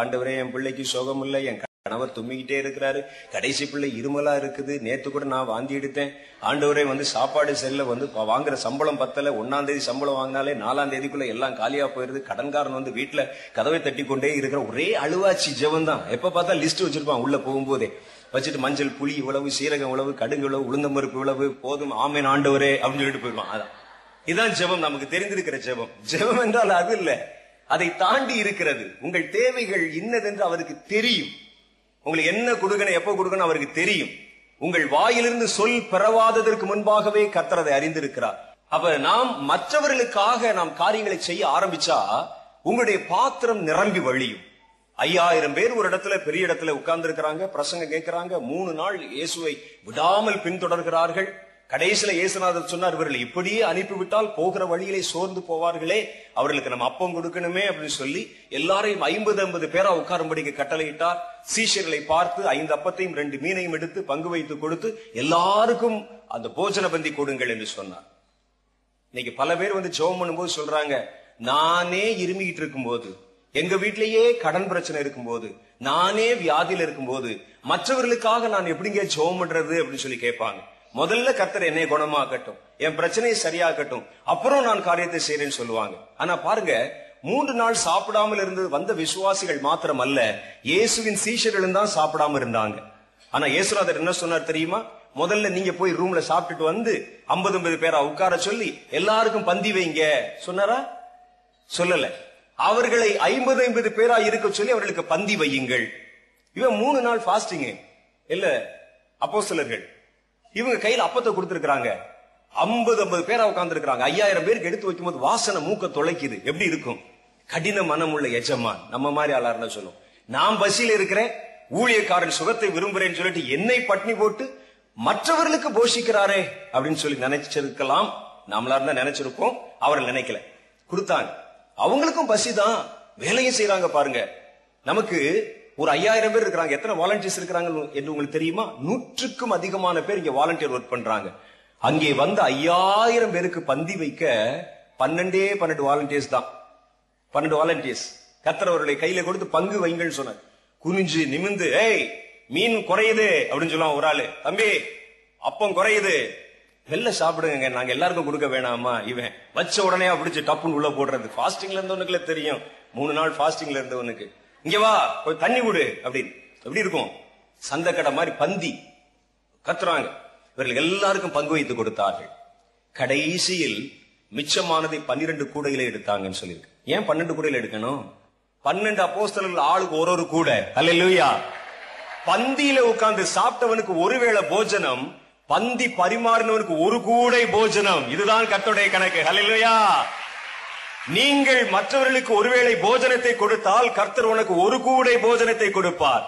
ஆண்டவரே என் பிள்ளைக்கு சோகம் இல்லை, என் கணவர் தும்மிக்கிட்டே இருக்கிறாரு, கடைசி பிள்ளை இருமலா இருக்குது, நேத்து கூட நான் வாந்தி எடுத்தேன், ஆண்டவரே வந்து சாப்பாடு செல்ல வந்து வாங்குற சம்பளம் பத்தல, 1ஆம் தேதி சம்பளம் வாங்கினாலே 4ஆம் தேதிக்குள்ள எல்லாம் காலியா போயிருது, கடன்காரன் வந்து வீட்டுல கதவை தட்டி கொண்டே இருக்கிற ஒரே அழுவாச்சி ஜெபம் தான். எப்ப பார்த்தா லிஸ்ட் வச்சிருப்பான் உள்ள போகும்போதே வச்சுட்டு, மஞ்சள் புளி உழவு, சீரகம் உழவு, கடுகு உழவு, உளுந்தம்பருப்பு உழவு, போதும் ஆமேன் ஆண்டவரே அப்படின்னு சொல்லிட்டு போயிடுவான். அதான் இதுதான் ஜெபம், நமக்கு தெரிந்திருக்கிற ஜெபம். ஜெபம் என்றால் அது இல்ல, அதை தாண்டி இருக்கிறது. உங்கள் தேவைகள் இன்னதென்று அவருக்கு தெரியும். உங்களுக்கு என்ன கொடுக்கணும், எப்போ கொடுக்கணும் அவருக்கு தெரியும். உங்கள் வாயிலிருந்து சொல் பெறவாததற்கு முன்பாகவே கர்த்தர் அதை அறிந்திருக்கிறார். அப்ப நாம் மற்றவர்களுக்காக நாம் காரியங்களை செய்ய ஆரம்பிச்சா உங்களுடைய பாத்திரம் நிரம்பி வழியும். 5000 பேர் ஒரு இடத்துல பெரிய இடத்துல உட்கார்ந்து இருக்கிறாங்க, பிரசங்கம் கேட்கிறாங்க, 3 நாள் இயேசுவை விடாமல் பின்தொடர்கிறார்கள். கடைசியில இயேசுநாதர் சொன்னார், இவர்களை இப்படியே அனுப்பிவிட்டால் போகிற வழியிலே சோர்ந்து போவார்களே, அவர்களுக்கு நம்ம அப்பம் கொடுக்கணுமே அப்படின்னு சொல்லி எல்லாரையும் 50-50 பேரா உட்காரும்படிக்கு கட்டளையிட்டார். சீஷர்களை பார்த்து 5 அப்பத்தையும் 2 மீனையும் எடுத்து பங்கு வைத்து கொடுத்து எல்லாருக்கும் அந்த போஜன பந்தி கொடுங்கள் என்று சொன்னார். இன்னைக்கு பல பேர் வந்து ஜெபம் பண்ணும்போது சொல்றாங்க, நானே இருமிக்கிட்டு இருக்கும் போது, எங்க வீட்டிலேயே கடன் பிரச்சனை இருக்கும் போது, நானே வியாதியில இருக்கும் போது மற்றவர்களுக்காக நான் எப்படிங்க ஜெபம் பண்றது அப்படின்னு சொல்லி கேட்பாங்க. முதல்ல கர்த்தர் என்னை குணமாக்கட்டும், என் பிரச்சனையை சரியாக்கட்டும், அப்புறம் நான் காரியத்தை செய்யறேன்னு சொல்லுவாங்க. ஆனா பாருங்க, 3 நாள் சாப்பிடாமல் இருந்து வந்த விசுவாசிகள் மாத்திரம் அல்ல, இயேசுவின் சீஷர்களும் தான் சாப்பிடாம இருந்தாங்க. ஆனா இயேசுநாதர் என்ன சொன்னார் தெரியுமா? முதல்ல நீங்க போய் ரூம்ல சாப்பிட்டுட்டு வந்து 50-50 பேரா உட்கார சொல்லி எல்லாருக்கும் பந்தி வைங்க சொன்னாரா? சொல்லல. அவர்களை 50-50 பேரா இருக்க சொல்லி அவர்களுக்கு பந்தி வையுங்கள். இவன் 3 நாள் பாஸ்டிங் இல்ல, அப்போஸ்தலர்கள் இவங்க கையில அப்பத்தை கொடுத்திருக்கிறாங்க, 50-50 பேரா உட்கார்ந்து இருக்கிறாங்க. 5000 பேருக்கு எடுத்து வைக்கும் போது வாசனை மூக்க தொலைக்குது. எப்படி இருக்கும்? கடின மனம் உள்ள எஜமான் நம்ம மாதிரி ஆளாருன்னா சொல்லும், நான் பசியில இருக்கிறேன், ஊழியக்காரன் சுகத்தை விரும்புறேன்னு சொல்லிட்டு என்னை பட்டினி போட்டு மற்றவர்களுக்கு போஷிக்கிறாரே அப்படின்னு சொல்லி நினைச்சிருக்கலாம். நம்மளா இருந்தா நினைச்சிருக்கோம், அவர்கள் நினைக்கல. கொடுத்தாங்க, அவங்களுக்கும் பசிதான், வேலையும் செய்யறாங்க. பாருங்க, நமக்கு ஒரு 5000 பேர் இருக்கிறாங்க, எத்தனை வாலண்டியர்ஸ் இருக்கிறாங்க என்று உங்களுக்கு தெரியுமா? 100க்கும் அதிகமான பேர் இங்க வாலண்டியர் ஒர்க் பண்றாங்க. அங்கே வந்து 5000 பேருக்கு பந்தி வைக்க 12 வாலண்டியர்ஸ் தான். 12 வாலண்டியர்ஸ் கர்த்தர் அவருடைய கையில கொடுத்து பங்கு வைங்கன்னு சொன்னார். குனிஞ்சு நிமிந்து, ஏய் மீன் குறையுது அப்படின்னு சொல்லுவாங்க ஒரு ஆளு, தம்பி அப்பம் குறையுது, வெளில சாப்பிடுங்க, நாங்க எல்லாருக்கும் கொடுக்க வேணாமா. இவன் வச்ச உடனே பிடிச்சு டப்புன்னு உள்ள போடுறது. பாஸ்டிங்ல இருந்தவனுக்குல தெரியும், 3 நாள் பாஸ்டிங்ல இருந்தவனுக்கு, இங்க வா கொஞ்சம் தண்ணி விடு அப்படின்னு. எப்படி இருக்கும்? சந்த கடை மாதிரி பந்தி கத்துறாங்க. இவர்கள் எல்லாருக்கும் பங்கு வைத்து கொடுத்தார்கள். கடைசியில் மிச்சமானதை 12 கூடையில எடுத்தாங்கன்னு சொல்லியிருக்கு. ஏன் 12 கூடையில எடுக்கணும்? 12 அப்போஸ்தலர்கள் ஆளுக்கு ஒரு கூட. அல்லேலூயா. பந்தியில உட்கார்ந்து சாப்பிட்டவனுக்கு ஒருவேளை போஜனம், பந்தி பரிமாறினவனுக்கு ஒரு கூடை போஜனம். இதுதான் கர்த்தருடைய கணக்கு. அல்லேலூயா. நீங்கள் மற்றவர்களுக்கு ஒருவேளை போஜனத்தை கொடுத்தால் கர்த்தர் உனக்கு ஒரு கூடை போஜனத்தை கொடுப்பார்.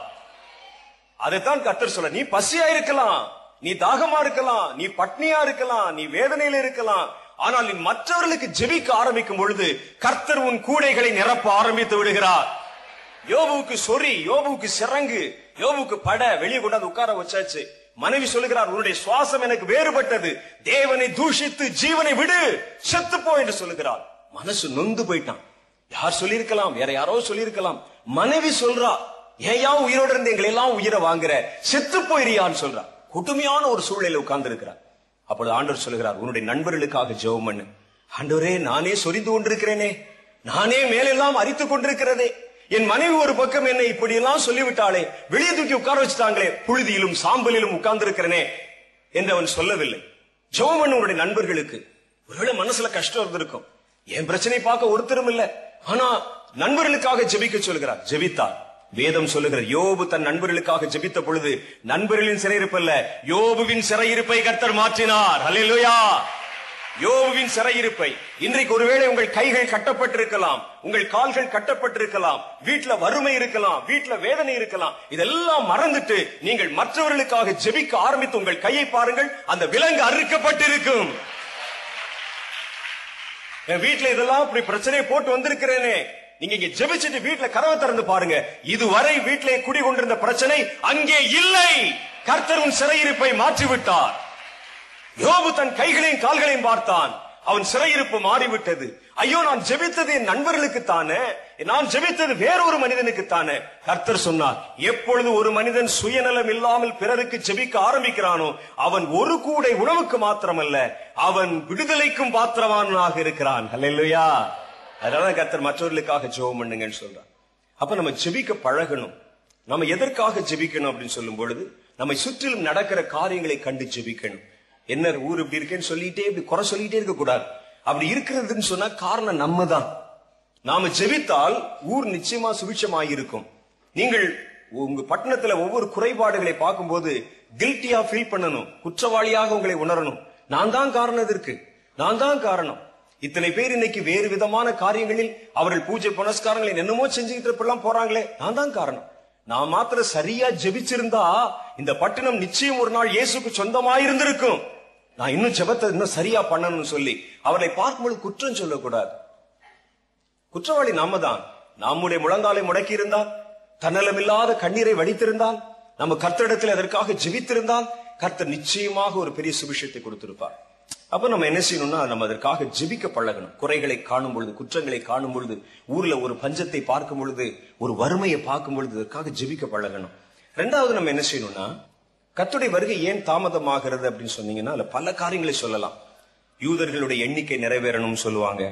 அதைத்தான் கர்த்தர் சொல்ல, நீ பசியா இருக்கலாம், நீ தாகமா இருக்கலாம், நீ பட்னியா இருக்கலாம், நீ வேதனையில இருக்கலாம், ஆனால் நீ மற்றவர்களுக்கு ஜெபிக்க ஆரம்பிக்கும் பொழுது கர்த்தர் உன் கூடைகளை நிரப்ப ஆரம்பித்து விடுகிறார். யோபுவுக்கு சொறி, யோபுவுக்கு சிறங்கு, யோபுவுக்கு பட வெளியே கொண்டாந்து உட்கார வச்சாச்சு. மனைவி சொல்லுகிறார், உன்னுடைய சுவாசம் எனக்கு வேறுபட்டது, தேவனை தூஷித்து ஜீவனை விடு, செத்துப்போ என்று சொல்லுகிறார். மனசு நொந்து போயிட்டான். யார் சொல்லிருக்கலாம்? வேற யாரோ சொல்லிருக்கலாம். மனைவி சொல்றா, ஏயா உயிரோட இருந்து எங்களை எல்லாம் உயிரை வாங்குற, செத்து போயிறியான்னு சொல்றா. கொடுமையான ஒரு சூழ்நிலை உட்கார்ந்து இருக்கிறார். அப்பொழுது ஆண்டவர் சொல்லுகிறார், உன்னுடைய நண்பர்களுக்காக ஜெபம் பண்ணு. ஆண்டவரே, நானே சொரிந்து கொண்டிருக்கிறேனே, நானே மேலெல்லாம் அரித்து கொண்டிருக்கிறதே, என் மனைவி ஒரு பக்கம் என்னை இப்படி எல்லாம் சொல்லிவிட்டாளே, வெளியே தூக்கி உட்கார வச்சுட்டாங்களே, புழுதியிலும் சாம்பலிலும் உட்கார்ந்து இருக்கிறேனே என்று அவன் சொல்லவில்லை. ஜெபம் பண்ணு உன்னுடைய நண்பர்களுக்கு. ஒருவேளை மனசுல கஷ்டம் இருந்திருக்கும், என் பிரச்சனை பார்க்க ஒருத்தரும் இல்ல, ஆனா நண்பர்களுக்காக ஜெபிக்க சொல்கிறார். ஜெபித்தார். வேதம் சொல்லுகிறார், யோபு தன் நண்பர்களுக்காக ஜெபித்த பொழுது நண்பர்களின் சிறையிருப்பு அல்ல, யோபுவின் சிறையிருப்பை கர்த்தர் மாற்றினார். அல்லேலூயா. யோபுவின் சிறையிருப்பை. இன்றைக்கு ஒருவேளை உங்கள் கைகள் கட்டப்பட்டிருக்கலாம், உங்கள் கால்கள் கட்டப்பட்டிருக்கலாம், வீட்டுல வறுமை இருக்கலாம், வீட்டுல வேதனை இருக்கலாம், இதெல்லாம் மறந்துட்டு நீங்கள் மற்றவர்களுக்காக ஜெபிக்க ஆரம்பித்து உங்கள் கையை பாருங்கள், அந்த விலங்கு அறுக்கப்பட்டிருக்கும். என் வீட்டுல இதெல்லாம் இப்படி பிரச்சனையை போட்டு வந்திருக்கிறேனே, நீங்க இங்க ஜெபிச்சுட்டு வீட்டுல கதவை திறந்து பாருங்க, இதுவரை வீட்டில குடி கொண்டிருந்த பிரச்சனை அங்கே இல்லை. கர்த்தரின் சிறையிருப்பை மாற்றிவிட்டார். யோபு தன் கைகளையும் கால்களையும் பார்த்தான், அவன் சிறையிருப்பு மாறிவிட்டது. ஐயோ, நான் ஜெபித்தது என் நண்பர்களுக்கு தானே, நான் ஜெபித்தது வேறொரு மனிதனுக்கு தானே. கர்த்தர் சொன்னார், எப்பொழுது ஒரு மனிதன் சுயநலம் இல்லாமல் பிறருக்கு ஜெபிக்க ஆரம்பிக்கிறானோ அவன் ஒரு கூடை உணவுக்கு மாத்திரமல்ல, அவன் விடுதலைக்கும் பாத்திரவானாக இருக்கிறான். ஹல்லேலூயா. அதனாலதான் கர்த்தர் மற்றவர்களுக்காக ஜெபம் பண்ணுங்கன்னு சொல்றார். அப்ப நம்ம ஜெபிக்க பழகணும். நம்ம எதற்காக ஜெபிக்கணும் அப்படின்னு சொல்லும் பொழுது, நம்மை சுற்றிலும் நடக்கிற காரியங்களை கண்டு ஜெபிக்கணும். என்ன ஊர் இப்படி இருக்கேன்னு சொல்லிட்டே இப்படி குறை சொல்லிட்டே இருக்க கூடாது. அப்படி இருக்கிறதுன்னு சொன்னா காரணம் நம்ம தான். நாம ஜெபித்தால் ஊர் நிச்சயமா சுபிட்சமாயிருக்கும். நீங்கள் உங்க பட்டணத்துல ஒவ்வொரு குறைபாடுகளை பார்க்கும்போது கில்ட்டியா ஃபீல் பண்ணணும், குற்றவாளியாக உங்களை உணரணும். நான் தான் காரணம், இதற்கு நான் தான் காரணம். இத்தனை பேர் இன்னைக்கு வேறு விதமான காரியங்களில் அவர்கள் பூஜை புனஸ்காரங்களை என்னமோ செஞ்சுக்கிட்டு இப்பெல்லாம் போறாங்களே, நான் தான் காரணம். நான் மாத்திர சரியா ஜெபிச்சிருந்தா இந்த பட்டணம் நிச்சயம் ஒரு நாள் இயேசுக்கு சொந்தமாயிருந்திருக்கும். நான் இன்னும் ஜெபத்தை இன்னும் சரியா பண்ணணும்னு சொல்லி அவரை பார்க்கும்போது குற்றம் சொல்லக்கூடாது. குற்றவாளி நாம தான். நம்முடைய முழங்காலை முடக்கி இருந்தால், தன்னலமில்லாத கண்ணீரை வடித்திருந்தால், நம்ம கர்த்தரிடத்தில் அதற்காக ஜெபித்திருந்தால் கர்த்தர் நிச்சயமாக ஒரு பெரிய சுபிஷத்தை கொடுத்திருப்பார். அப்ப நம்ம என்ன செய்யணும்னா, நம்ம அதற்காக ஜெபிக்க பழகணும். குறைகளை காணும் பொழுது, குற்றங்களை காணும் பொழுது, ஊர்ல ஒரு பஞ்சத்தை பார்க்கும் பொழுது, ஒரு வறுமையை பார்க்கும் பொழுது அதற்காக ஜெபிக்க பழகணும். ரெண்டாவது நம்ம என்ன செய்யணும்னா, கர்த்தருடைய வருகை ஏன் தாமதமாகிறது அப்படின்னு சொன்னீங்கன்னா அதுல பல காரியங்களை சொல்லலாம். யூதர்களுடைய எண்ணிக்கை நிறைவேறணும்னு சொல்லுவாங்க,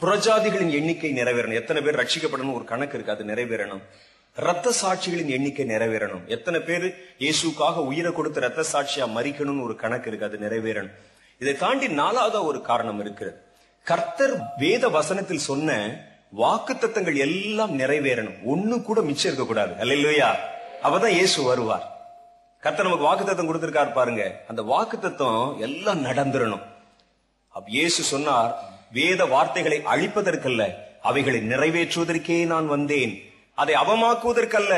புறஜாதிகளின் எண்ணிக்கை நிறைவேறணும், எத்தனை பேர் ரட்சிக்கப்படணும் ஒரு கணக்கு இருக்கு, அது நிறைவேறணும். இரத்த சாட்சிகளின் எண்ணிக்கை நிறைவேறணும், எத்தனை பேர் இயேசுக்காக உயிரை கொடுத்து இரத்த சாட்சியா மரிக்கணும்னு ஒரு கணக்கு இருக்கு, அது நிறைவேறணும். இதை தாண்டி நாலாவது ஒரு காரணம் இருக்கிறது. கர்த்தர் வேத வசனத்தில் சொன்ன வாக்குத்தத்தங்கள் எல்லாம் நிறைவேறணும், ஒண்ணு கூட மிச்சம் இருக்கக்கூடாது. அல்லேலூயா. அப்பதான் இயேசு வருவார். கர்த்தர் நமக்கு வாக்குத்தத்தம் கொடுத்திருக்காரு பாருங்க, அந்த வாக்குத்தத்தம் எல்லாம் நடந்துடணும். அப்ப இயேசு சொன்னார், வேத வார்த்தைகளை அழிப்பதற்கல்ல, அவைகளை நிறைவேற்றுவதற்கே நான் வந்தேன், அதை அவமாக்குவதற்கல்ல,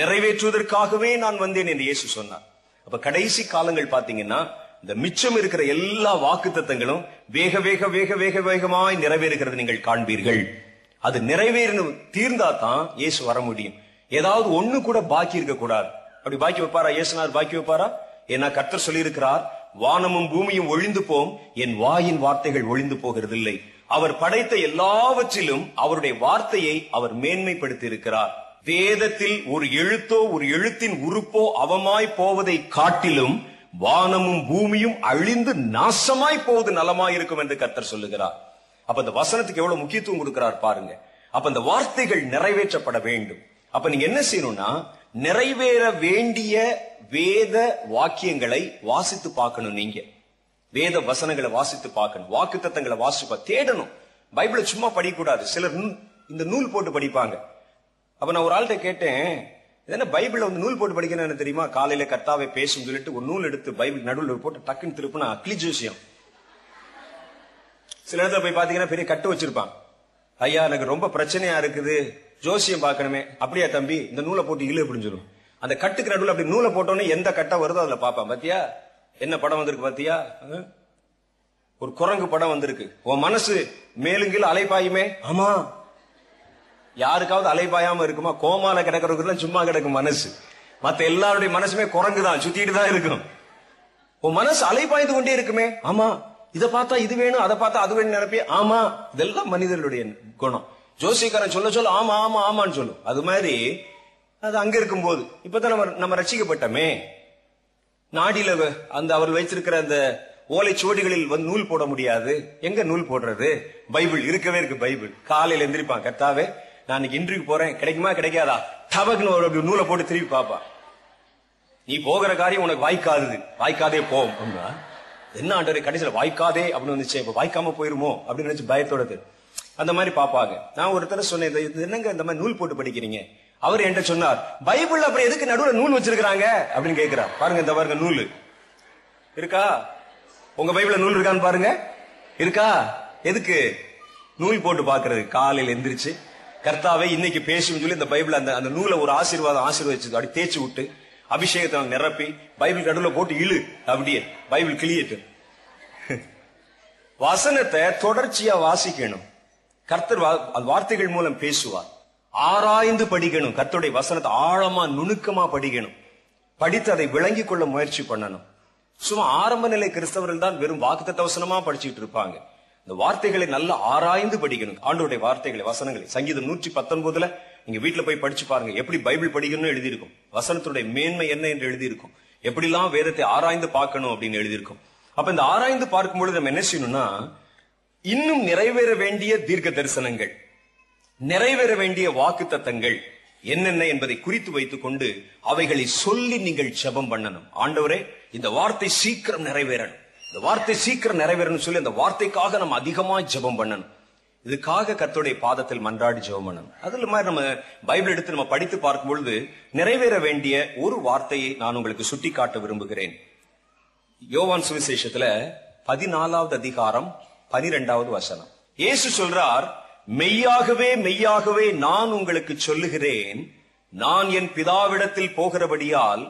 நிறைவேற்றுவதற்காகவே நான் வந்தேன் என்று இயேசு சொன்னார். அப்ப கடைசி காலங்கள் பாத்தீங்கன்னா இந்த மிச்சம் இருக்கிற எல்லா வாக்குத்தத்தங்களும் வேக வேக வேக வேக வேகமாய் நிறைவேறுகிறது நீங்கள் காண்பீர்கள். அது நிறைவேறு தீர்ந்தா தான் இயேசு வர முடியும். ஏதாவது ஒண்ணு கூட பாக்கி இருக்க கூடாது. அப்படி பாக்கி வைப்பாரா இயேசுனார்? பாக்கி வைப்பாரா? ஏன்னா கர்த்தர் சொல்லி இருக்கிறார், வானமும் பூமியும் ஒழிந்து போம், என் வாயின் வார்த்தைகள் ஒழிந்து போகிறது இல்லை. அவர் படைத்த எல்லாவற்றிலும் அவருடைய வார்த்தையை அவர் மேன்மைப்படுத்தி இருக்கிறார். வேதத்தில் ஒரு எழுத்தோ ஒரு எழுத்தின் உறுப்போ அவமாய் போவதை காட்டிலும் வானமும் பூமியும் அழிந்து நாசமாய் போவது நலமாயிருக்கும் என்று கர்த்தர் சொல்லுகிறார். அப்ப இந்த வசனத்துக்கு எவ்வளவு முக்கியத்துவம் கொடுக்கிறார் பாருங்க. அப்ப இந்த வார்த்தைகள் நிறைவேற்றப்பட வேண்டும். அப்ப நீங்க என்ன செய்யணும்னா, நிறைவேற வேண்டிய வேத வாக்கியங்களை வாசித்து பார்க்கணும். நீங்க வேத வசனங்களை வாசித்து பார்க்கணும், வாக்கு தத்தங்களை வாசிப்பா தேடணும். பைபிளை சும்மா படிக்கூடாது. சிலர் இந்த நூல் போட்டு படிப்பாங்க. அப்ப நான் ஒரு ஆள்கிட்ட கேட்டேன், என்ன பைபிளை வந்து நூல் போட்டு படிக்கிறேன்னு தெரியுமா? காலையில கர்த்தாவை பேசும் சொல்லிட்டு ஒரு நூல் எடுத்து பைபிள் நடுவில் போட்டு டக்குன்னு திருப்பினா அக்லிஜூசியம். சில இடத்துல போய் பாத்தீங்கன்னா பெரிய கட்டு வச்சிருப்பான். ஐயா, எனக்கு ரொம்ப பிரச்சனையா இருக்குது, ஜோசியம் பார்க்கணுமே. அப்படியா தம்பி, இந்த நூலை போட்டு இழு அப்படின்னு சொல்லுவோம். அந்த கட்டுக்கு நடுவில் அப்படி நூலை போட்டோன்னே எந்த கட்டா வருதோ அதுல பாப்பான். பாத்தியா என்ன படம் வந்திருக்கு, பாத்தியா ஒரு குரங்கு படம் வந்திருக்கு, உன் மனசு மேலுங்கீழ அலைப்பாயுமே. ஆமா, யாருக்காவது அலைப்பாயாம இருக்குமா? கோமால கிடக்கிறவங்களுக்கு சும்மா கிடக்கும் மனசு. மத்த எல்லாருடைய மனசுமே குரங்கு தான், சுத்திட்டு தான் இருக்கும். உன் மனசு அலைப்பாய்ந்து கொண்டே இருக்குமே. ஆமா, இதை பார்த்தா இது வேணும், அதை பார்த்தா அது வேணும் நினைப்பே. ஆமா, இதெல்லாம் மனிதனுடைய குணம். ஜோசியக்காரன் சொல்ல சொல்ல ஆமா ஆமா ஆமான்னு சொல்லும். அது மாதிரி அது அங்க இருக்கும் போது, இப்பதான் நம்ம ரசிக்கப்பட்டமே, நாடில அந்த அவர் வைத்திருக்கிற அந்த ஓலைச்சுவடிகளில் வந்து நூல் போட முடியாது. எங்க நூல் போடுறது? பைபிள் இருக்கவே இருக்கு. பைபிள் காலையில எந்திரிப்பான், கர்த்தாவே நான் இன்றைக்கு போறேன், கிடைக்குமா கிடைக்காதா? தவக்குன்னு ஒரு அப்படி நூலை போட்டு திருப்பி பாப்பா. நீ போகிற காரியம் உனக்கு வாய்க்காது, வாய்க்காதே போம். என்ன ஆண்டவரே, கடைசியில வாய்க்காதே அப்படின்னு வந்துச்சு, இப்ப வாய்க்காம போயிருமோ அப்படின்னு நினைச்சு பயத்தோடது அந்த மாதிரி பாப்பாங்க. நான் ஒருத்தர் சொன்னேன், என்னங்க இந்த மாதிரி நூல் போட்டு படிக்கிறீங்க? அவர் என்கிட்ட சொன்னார், பைபிள் அப்புறம் எதுக்கு நடுவில் நூல் வச்சிருக்காங்க அப்படின்னு கேட்கிறார். பாருங்க, இந்த பாருங்க நூல் இருக்கா உங்க பைபிள? நூல் இருக்கான்னு பாருங்க, இருக்கா? எதுக்கு நூல் போட்டு பாக்குறது? காலையில் எந்திரிச்சு கர்த்தாவே இன்னைக்கு பேசும் சொல்லி இந்த பைபிள் அந்த நூலை ஒரு ஆசீர்வாதம் ஆசீர்வதிச்சு அப்படி தேய்ச்சி விட்டு அபிஷேகத்தை நிரப்பி பைபிள் நடுவில் போட்டு இழு, அப்படியே பைபிள் கிளியட்டு. வசனத்தை தொடர்ச்சியா வாசிக்கணும். கர்த்தர் வார்த்தைகள் மூலம் பேசுவார். ஆராய்ந்து படிக்கணும். கர்த்தருடைய வசனத்தை ஆழமா நுணுக்கமா படிக்கணும். படித்து அதை விளங்கி கொள்ள முயற்சி பண்ணணும். சும்மா ஆரம்ப நிலை கிறிஸ்தவர்கள் தான் வெறும் வாக்குத்தத்தவசனமா படிச்சுட்டு இருப்பாங்க. இந்த வார்த்தைகளை நல்லா ஆராய்ந்து படிக்கணும். ஆண்டவருடைய வார்த்தைகளை, வசனங்களை சங்கீதம் 119 நீங்க வீட்டுல போய் படிச்சு பாருங்க. எப்படி பைபிள் படிக்கணும்னு எழுதியிருக்கும், வசனத்துடைய மேன்மை என்ன என்று எழுதியிருக்கும், எப்படிலாம் வேதத்தை ஆராய்ந்து பார்க்கணும் அப்படின்னு எழுதியிருக்கும். அப்ப இந்த ஆராய்ந்து பார்க்கும்பொழுது நம்ம என்ன செய்யணும்னா, இன்னும் நிறைவேற வேண்டிய தீர்க்க தரிசனங்கள், நிறைவேற வேண்டிய வாக்கு தத்தங்கள் என்னென்ன என்பதை குறித்து வைத்துக் கொண்டு அவைகளை சொல்லி நீங்கள் ஜெபம் பண்ணணும். ஆண்டவரே, இந்த வார்த்தை சீக்கிரம் நிறைவேறணும், இந்த வார்த்தை சீக்கிரம் நிறைவேறணும் சொல்லி அந்த வார்த்தைக்காக நம்ம அதிகமா ஜெபம் பண்ணணும். இதுக்காக கர்த்தருடைய பாதத்தில் மன்றாடி ஜெபம் பண்ணணும். அதுல மாதிரி நம்ம பைபிள் எடுத்து நம்ம படித்து பார்க்கும் பொழுது நிறைவேற வேண்டிய ஒரு வார்த்தையை நான் உங்களுக்கு சுட்டி காட்ட விரும்புகிறேன். யோவான் சுவிசேஷத்துல 14வது அதிகாரம் 12வது வசனம் இயேசு சொல்றார், மெய்யாகவே மெய்யாகவே நான் உங்களுக்கு சொல்லுகிறேன், நான் என் பிதாவிடத்தில் போகிறபடியால்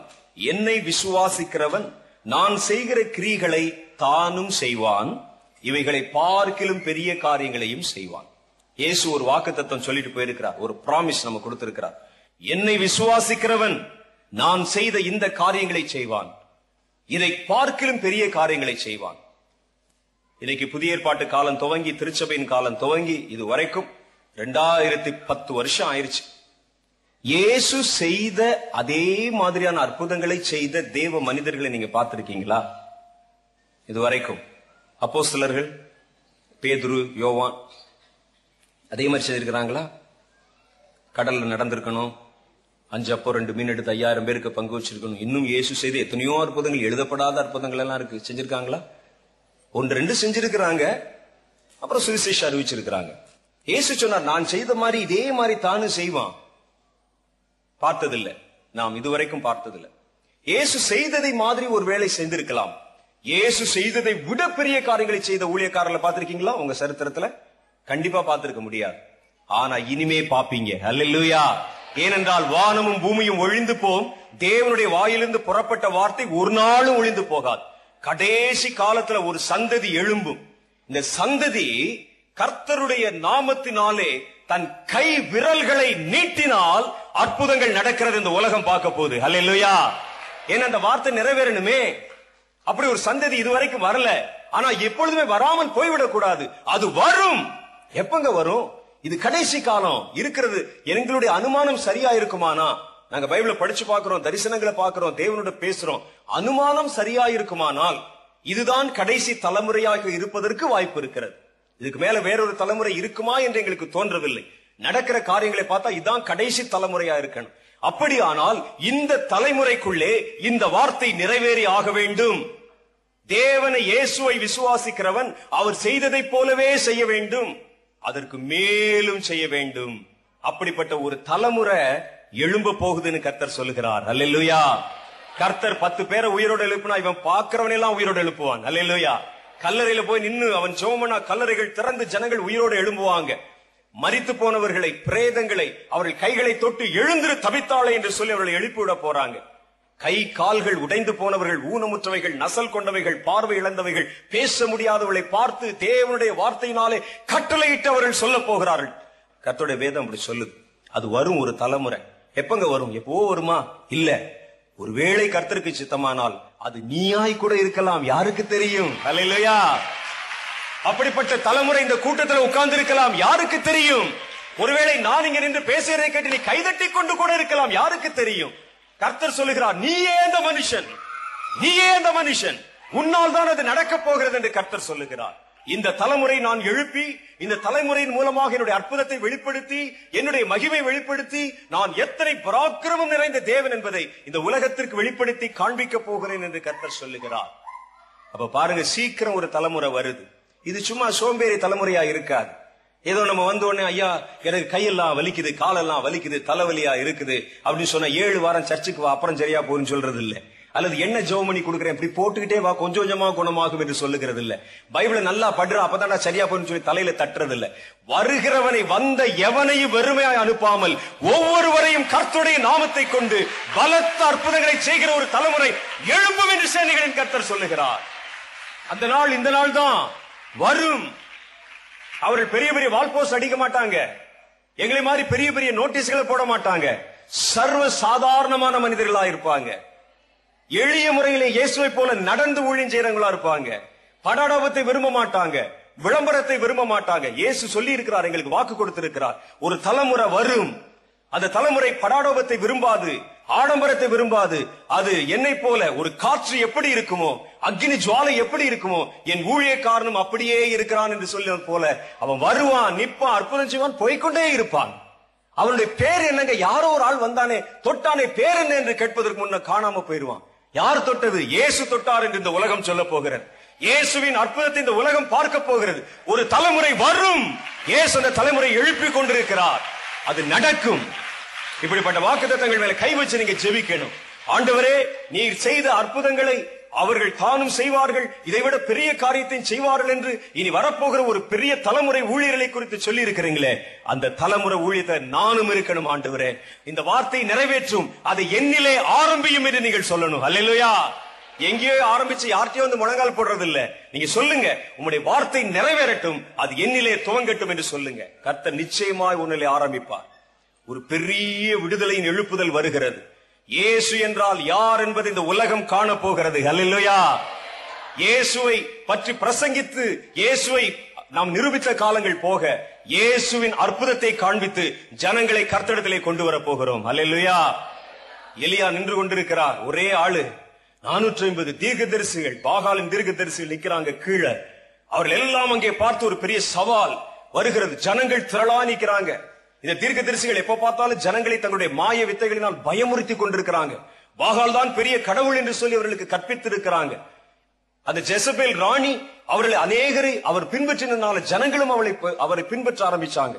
என்னை விசுவாசிக்கிறவன் நான் செய்கிற கிரியைகளை தானும் செய்வான், இவைகளை பார்க்கிலும் பெரிய காரியங்களையும் செய்வான். இயேசு ஒரு வாக்குத்தத்தம் சொல்லிட்டு போயிருக்கிறார், ஒரு பிராமிஸ் நம்ம கொடுத்திருக்கிறார். என்னை விசுவாசிக்கிறவன் நான் செய்த இந்த காரியங்களை செய்வான், இதை பார்க்கிலும் பெரிய காரியங்களை செய்வான். இன்னைக்கு புதிய ஏற்பாட்டு காலம் துவங்கி, திருச்சபையின் காலம் துவங்கி இது வரைக்கும் 2010 வருஷம் ஆயிருச்சு. இயேசு செய்த அதே மாதிரியான அற்புதங்களை செய்த தேவ மனிதர்களை நீங்க பார்த்திருக்கீங்களா இது வரைக்கும்? அப்போஸ்தலர்கள் பேதுரு, யோவான் அதே மாதிரி செய்திருக்கிறாங்களா? கடல்ல நடந்திருக்கணும், 5 அப்போ 2 மீன் எடுத்து 5000 பேருக்கு பங்கு வச்சிருக்கணும். இன்னும் இயேசு செய்த எத்தனையோ அற்புதங்கள், எழுதப்படாத அற்புதங்கள் எல்லாம் இருக்கு. செஞ்சிருக்காங்களா? 1-2 செஞ்சிருக்கிறாங்க. அப்புறம் சுவிசேஷம் அறிவிச்சிருக்கிறாங்க. இயேசு சொன்னார், நான் செய்த மாதிரி இதே மாதிரி தானும் செய்வான். பார்த்ததில்லை, நாம் இதுவரைக்கும் பார்த்ததில்லை. இயேசு செய்ததை மாதிரி ஒரு வேளை செஞ்சிருக்கலாம். இயேசு செய்ததை விட பெரிய காரியங்களை செய்த ஊழியக்காரர்களை பார்த்திருக்கீங்களா உங்க சரித்திரத்துல? கண்டிப்பா பார்த்திருக்க முடியாது. ஆனா இனிமே பாப்பீங்க. அல்லேலூயா! ஏனென்றால் வானமும் பூமியும் ஒழிந்து போம், தேவனுடைய வாயிலிருந்து புறப்பட்ட வார்த்தை ஒரு நாளும் ஒழிந்து போகாது. கடைசி காலத்துல ஒரு சந்ததி எழும்பும். இந்த சந்ததி கர்த்தருடைய நாமத்தினாலே தன் கை விரல்களை நீட்டினால் அற்புதங்கள் நடக்கிறது இந்த உலகம் பார்க்க போகுது. அல்லேலூயா! ஏன்னா அந்த வார்த்தை நிறைவேறணுமே. அப்படி ஒரு சந்ததி இதுவரைக்கும் வரல. ஆனா எப்பொழுதுமே வராமல் போய்விடக் கூடாது. அது வரும். எப்பங்க வரும்? இது கடைசி காலம் இருக்கிறது. எங்களுடைய அனுமானம் சரியா இருக்குமானா? நாங்க பைபிளை படிச்சு பாக்குறோம், தரிசனங்களை பாக்குறோம், தேவனோட பேசுறோம். அனுமானம் சரியா இருக்குமானால் இதுதான் கடைசி தலைமுறையாக இருப்பதற்கு வாய்ப்பு இருக்கிறது. இதுக்கு மேல வேறொரு தலைமுறை இருக்குமா என்று எங்களுக்கு தோன்றவில்லை. நடக்கிற காரியங்களை பார்த்தா இதுதான் கடைசி தலைமுறையா இருக்கணும். அப்படியானால் இந்த தலைமுறைக்குள்ளே இந்த வார்த்தை நிறைவேறி ஆக வேண்டும். தேவனை, இயேசுவை விசுவாசிக்கிறவன் அவர் செய்ததை போலவே செய்ய வேண்டும், அதற்கு மேலும் செய்ய வேண்டும். அப்படிப்பட்ட ஒரு தலைமுறை எழும்ப போகுதுன்னு கர்த்தர் சொல்லுகிறார். அல்லேலூயா! கர்த்தர் 10 பேரை உயிரோடு எழுப்புனா இவன் பாக்குறவன் எல்லாம் உயிரோடு எழுப்புவான். அல்லேலூயா! கல்லறையில போய் நின்னு அவன் ஜெபமனா கல்லறைகள் திறந்து ஜனங்கள் உயிரோடு எழும்புவாங்க. மரித்து போனவர்களை, பிரேதங்களை அவர்கள் கைகளை தொட்டு எழுந்திரு தபித்தாளே என்று சொல்லி அவர்களை எழுப்பிவிட போறாங்க. கை கால்கள் உடைந்து போனவர்கள், ஊனமுற்றவைகள், நசல் கொண்டவைகள், பார்வை இழந்தவைகள், பேச முடியாதவர்களை பார்த்து தேவனுடைய வார்த்தையினாலே கட்டளையிட்டு அவர்கள் சொல்ல போகிறார்கள். கர்த்தருடைய வேதம் அப்படி சொல்லுது. அது வரும் ஒரு தலைமுறை. எப்பங்க வரும்? எப்போ வருமா? இல்ல, ஒருவேளை கர்த்தருக்கு சித்தமானால் அது நீயாய் கூட இருக்கலாம். யாருக்கு தெரியும்? அல்லேலூயா! அப்படிப்பட்ட தலைமுறை இந்த கூட்டத்தில் உட்கார்ந்து இருக்கலாம். யாருக்கு தெரியும்? ஒருவேளை நான் இங்க நின்று பேசுறதை கேட்டு நீ கைதட்டி கொண்டு கூட இருக்கலாம். யாருக்கு தெரியும்? கர்த்தர் சொல்லுகிறார், நீயே அந்த மனுஷன், நீயே அந்த மனுஷன், உன்னால் தான் அது நடக்க போகிறது என்று கர்த்தர் சொல்லுகிறார். இந்த தலைமுறை நான் எழுப்பி, இந்த தலைமுறையின் மூலமாக என்னுடைய அற்புதத்தை வெளிப்படுத்தி, என்னுடைய மகிமை வெளிப்படுத்தி, நான் எத்தனை பராக்கிரமம் நிறைந்த தேவன் என்பதை இந்த உலகத்திற்கு வெளிப்படுத்தி காண்பிக்க போகிறேன் என்று கர்த்தர் சொல்லுகிறார். அப்ப பாருங்க, சீக்கிரம் ஒரு தலைமுறை வருது. இது சும்மா சோம்பேறி தலைமுறையா இருக்காது. ஏதோ நம்ம வந்த உடனே, ஐயா எனக்கு கையெல்லாம் வலிக்குது, காலெல்லாம் வலிக்குது, தலைவலியா இருக்குது அப்படின்னு சொன்னா 7 வாரம் சர்ச்சுக்கு வா, அப்புறம் சரியா போன்னு சொல்றது இல்லை. அல்லது என்ன ஜெபம் பண்ணி கொடுக்குறேன், இப்படி போட்டுக்கிட்டே வா, கொஞ்சம் கொஞ்சமா குணமாகும் என்று சொல்லுகிறது இல்ல. பைபிளை நல்லா படுற, அப்பதான் சரியா போயிருந்து சொல்லி தலையில தட்டுறது இல்ல. வருகிறவனை, வந்த எவனையும் வெறுமையாய் அனுப்பாமல் ஒவ்வொருவரையும் கர்த்தருடைய நாமத்தை கொண்டு பலத்த அற்புதங்களை செய்கிற ஒரு தலைமுறை எழும்பும் என்று சேனைகளின் கர்த்தர் சொல்லுகிறார். அந்த நாள் இந்த நாள் தான் வரும். அவர்கள் பெரிய பெரிய வால்போஸ்ட் அடிக்க மாட்டாங்க, எங்களை மாதிரி பெரிய பெரிய நோட்டீஸ்களை போட மாட்டாங்க. சர்வ சாதாரணமான மனிதர்களா இருப்பாங்க. எளிய முறையிலே இயேசுவை போல நடந்து ஊழியம் செய்யறவங்களா இருப்பாங்க. படாடபத்தை விரும்ப மாட்டாங்க. விளம்பரத்தை விரும்ப மாட்டாங்க. இயேசு சொல்லி இருக்கிறார், எங்களுக்கு வாக்கு கொடுத்திருக்கிறார், ஒரு தலைமுறை வரும், அந்த தலைமுறை படாடோபத்தை விரும்பாது, ஆடம்பரத்தை விரும்பாது. அது என்னை போல ஒரு காற்று எப்படி இருக்குமோ, அக்னி ஜுவாலை எப்படி இருக்குமோ, என் ஊழியக்காரனும் அப்படியே இருக்கிறான் என்று சொல்லியது போல அவன் வருவான், நிற்பான், அற்புதம் செய்வான், போய்கொண்டே இருப்பான். அவனுடைய பேர் என்னங்க? யாரோ ஒரு ஆள் வந்தானே, தொட்டானே, பேர் என்ன என்று கேட்பதற்கு முன்ன காணாம போயிருவான். யார் தொட்டது? இயேசு தொட்டார் என்று இந்த உலகம் சொல்ல போகிறது. இயேசுவின் அற்புதத்தை இந்த உலகம் பார்க்க போகிறது. ஒரு தலைமுறை வரும். இயேசு அந்த தலைமுறை எழுப்பி கொண்டிருக்கிறார். அது நடக்கும். இப்படிப்பட்ட வாக்குத்தத்தங்கள் மேல கை வச்சு நீங்க ஜெபிக்கணும். ஆண்டவரே, நீர் செய்த அற்புதங்களை அவர்கள் தானும் செய்வார்கள், இதைவிட பெரிய காரியத்தை செய்வார்கள் என்று இனி வரப்போகிற ஒரு பெரிய தலைமுறை ஊழியர்களை குறித்து சொல்லி இருக்கிறீங்களே, அந்த தலைமுறை ஊழியத்தை நானும் இருக்கணும். ஆண்டவரே, இந்த வார்த்தையை நிறைவேற்றும், அதை என்னிலே ஆரம்பியும் என்று நீங்கள் சொல்லணும். அல்லேலூயா. எங்கேயோ ஆரம்பிச்சு யார்கிட்டயோ வந்து முழங்கால் போடுறது இல்ல, நீங்க சொல்லுங்க, உங்களுடைய வார்த்தை நிறைவேறட்டும், அது என்னிலே துவங்கட்டும் என்று சொல்லுங்க. கர்த்தர் நிச்சயமாய் உன்னிலே ஆரம்பிப்பார். ஒரு பெரிய விடுதலையின் எழுப்புதல் வருகிறது. இயேசு என்றால் யார் என்பதை இந்த உலகம் காண போகிறது. அல்லேலூயா. இயேசுவை பற்றி பிரசங்கித்து இயேசுவை நாம் நிரூபித்த காலங்கள் போக, இயேசுவின் அற்புதத்தை காண்பித்து ஜனங்களை கர்த்தரிடத்திலே கொண்டு வர போகிறோம். அல்லேலூயா. எலியா நின்று கொண்டிருக்கிறார். ஒரே ஆளு 450 தீர்க்கதரிசிகள், பாகாலின் தீர்க்கதரிசிகள் நிற்கிறாங்க கீழே. அவர்கள் எல்லாம் அங்கே பார்த்து ஒரு பெரிய சவால் வருகிறது. ஜனங்கள் திரளா நிற்கிறாங்க. இந்த தீர்க்கதரிசிகள் எப்ப பார்த்தாலும் ஜனங்களை தங்களுடைய மாய வித்தைகளினால் பயமுறுத்தி கொண்டிருக்கிறாங்க. பாகால் தான் பெரிய கடவுள் என்று சொல்லி அவர்களுக்கு கற்பித்திருக்கிறாங்க. அந்த ஜெசபேல் ராணி அவர்களை அநேகரை அவர் பின்பற்றினால ஜனங்களும் அவரை பின்பற்ற ஆரம்பிச்சாங்க.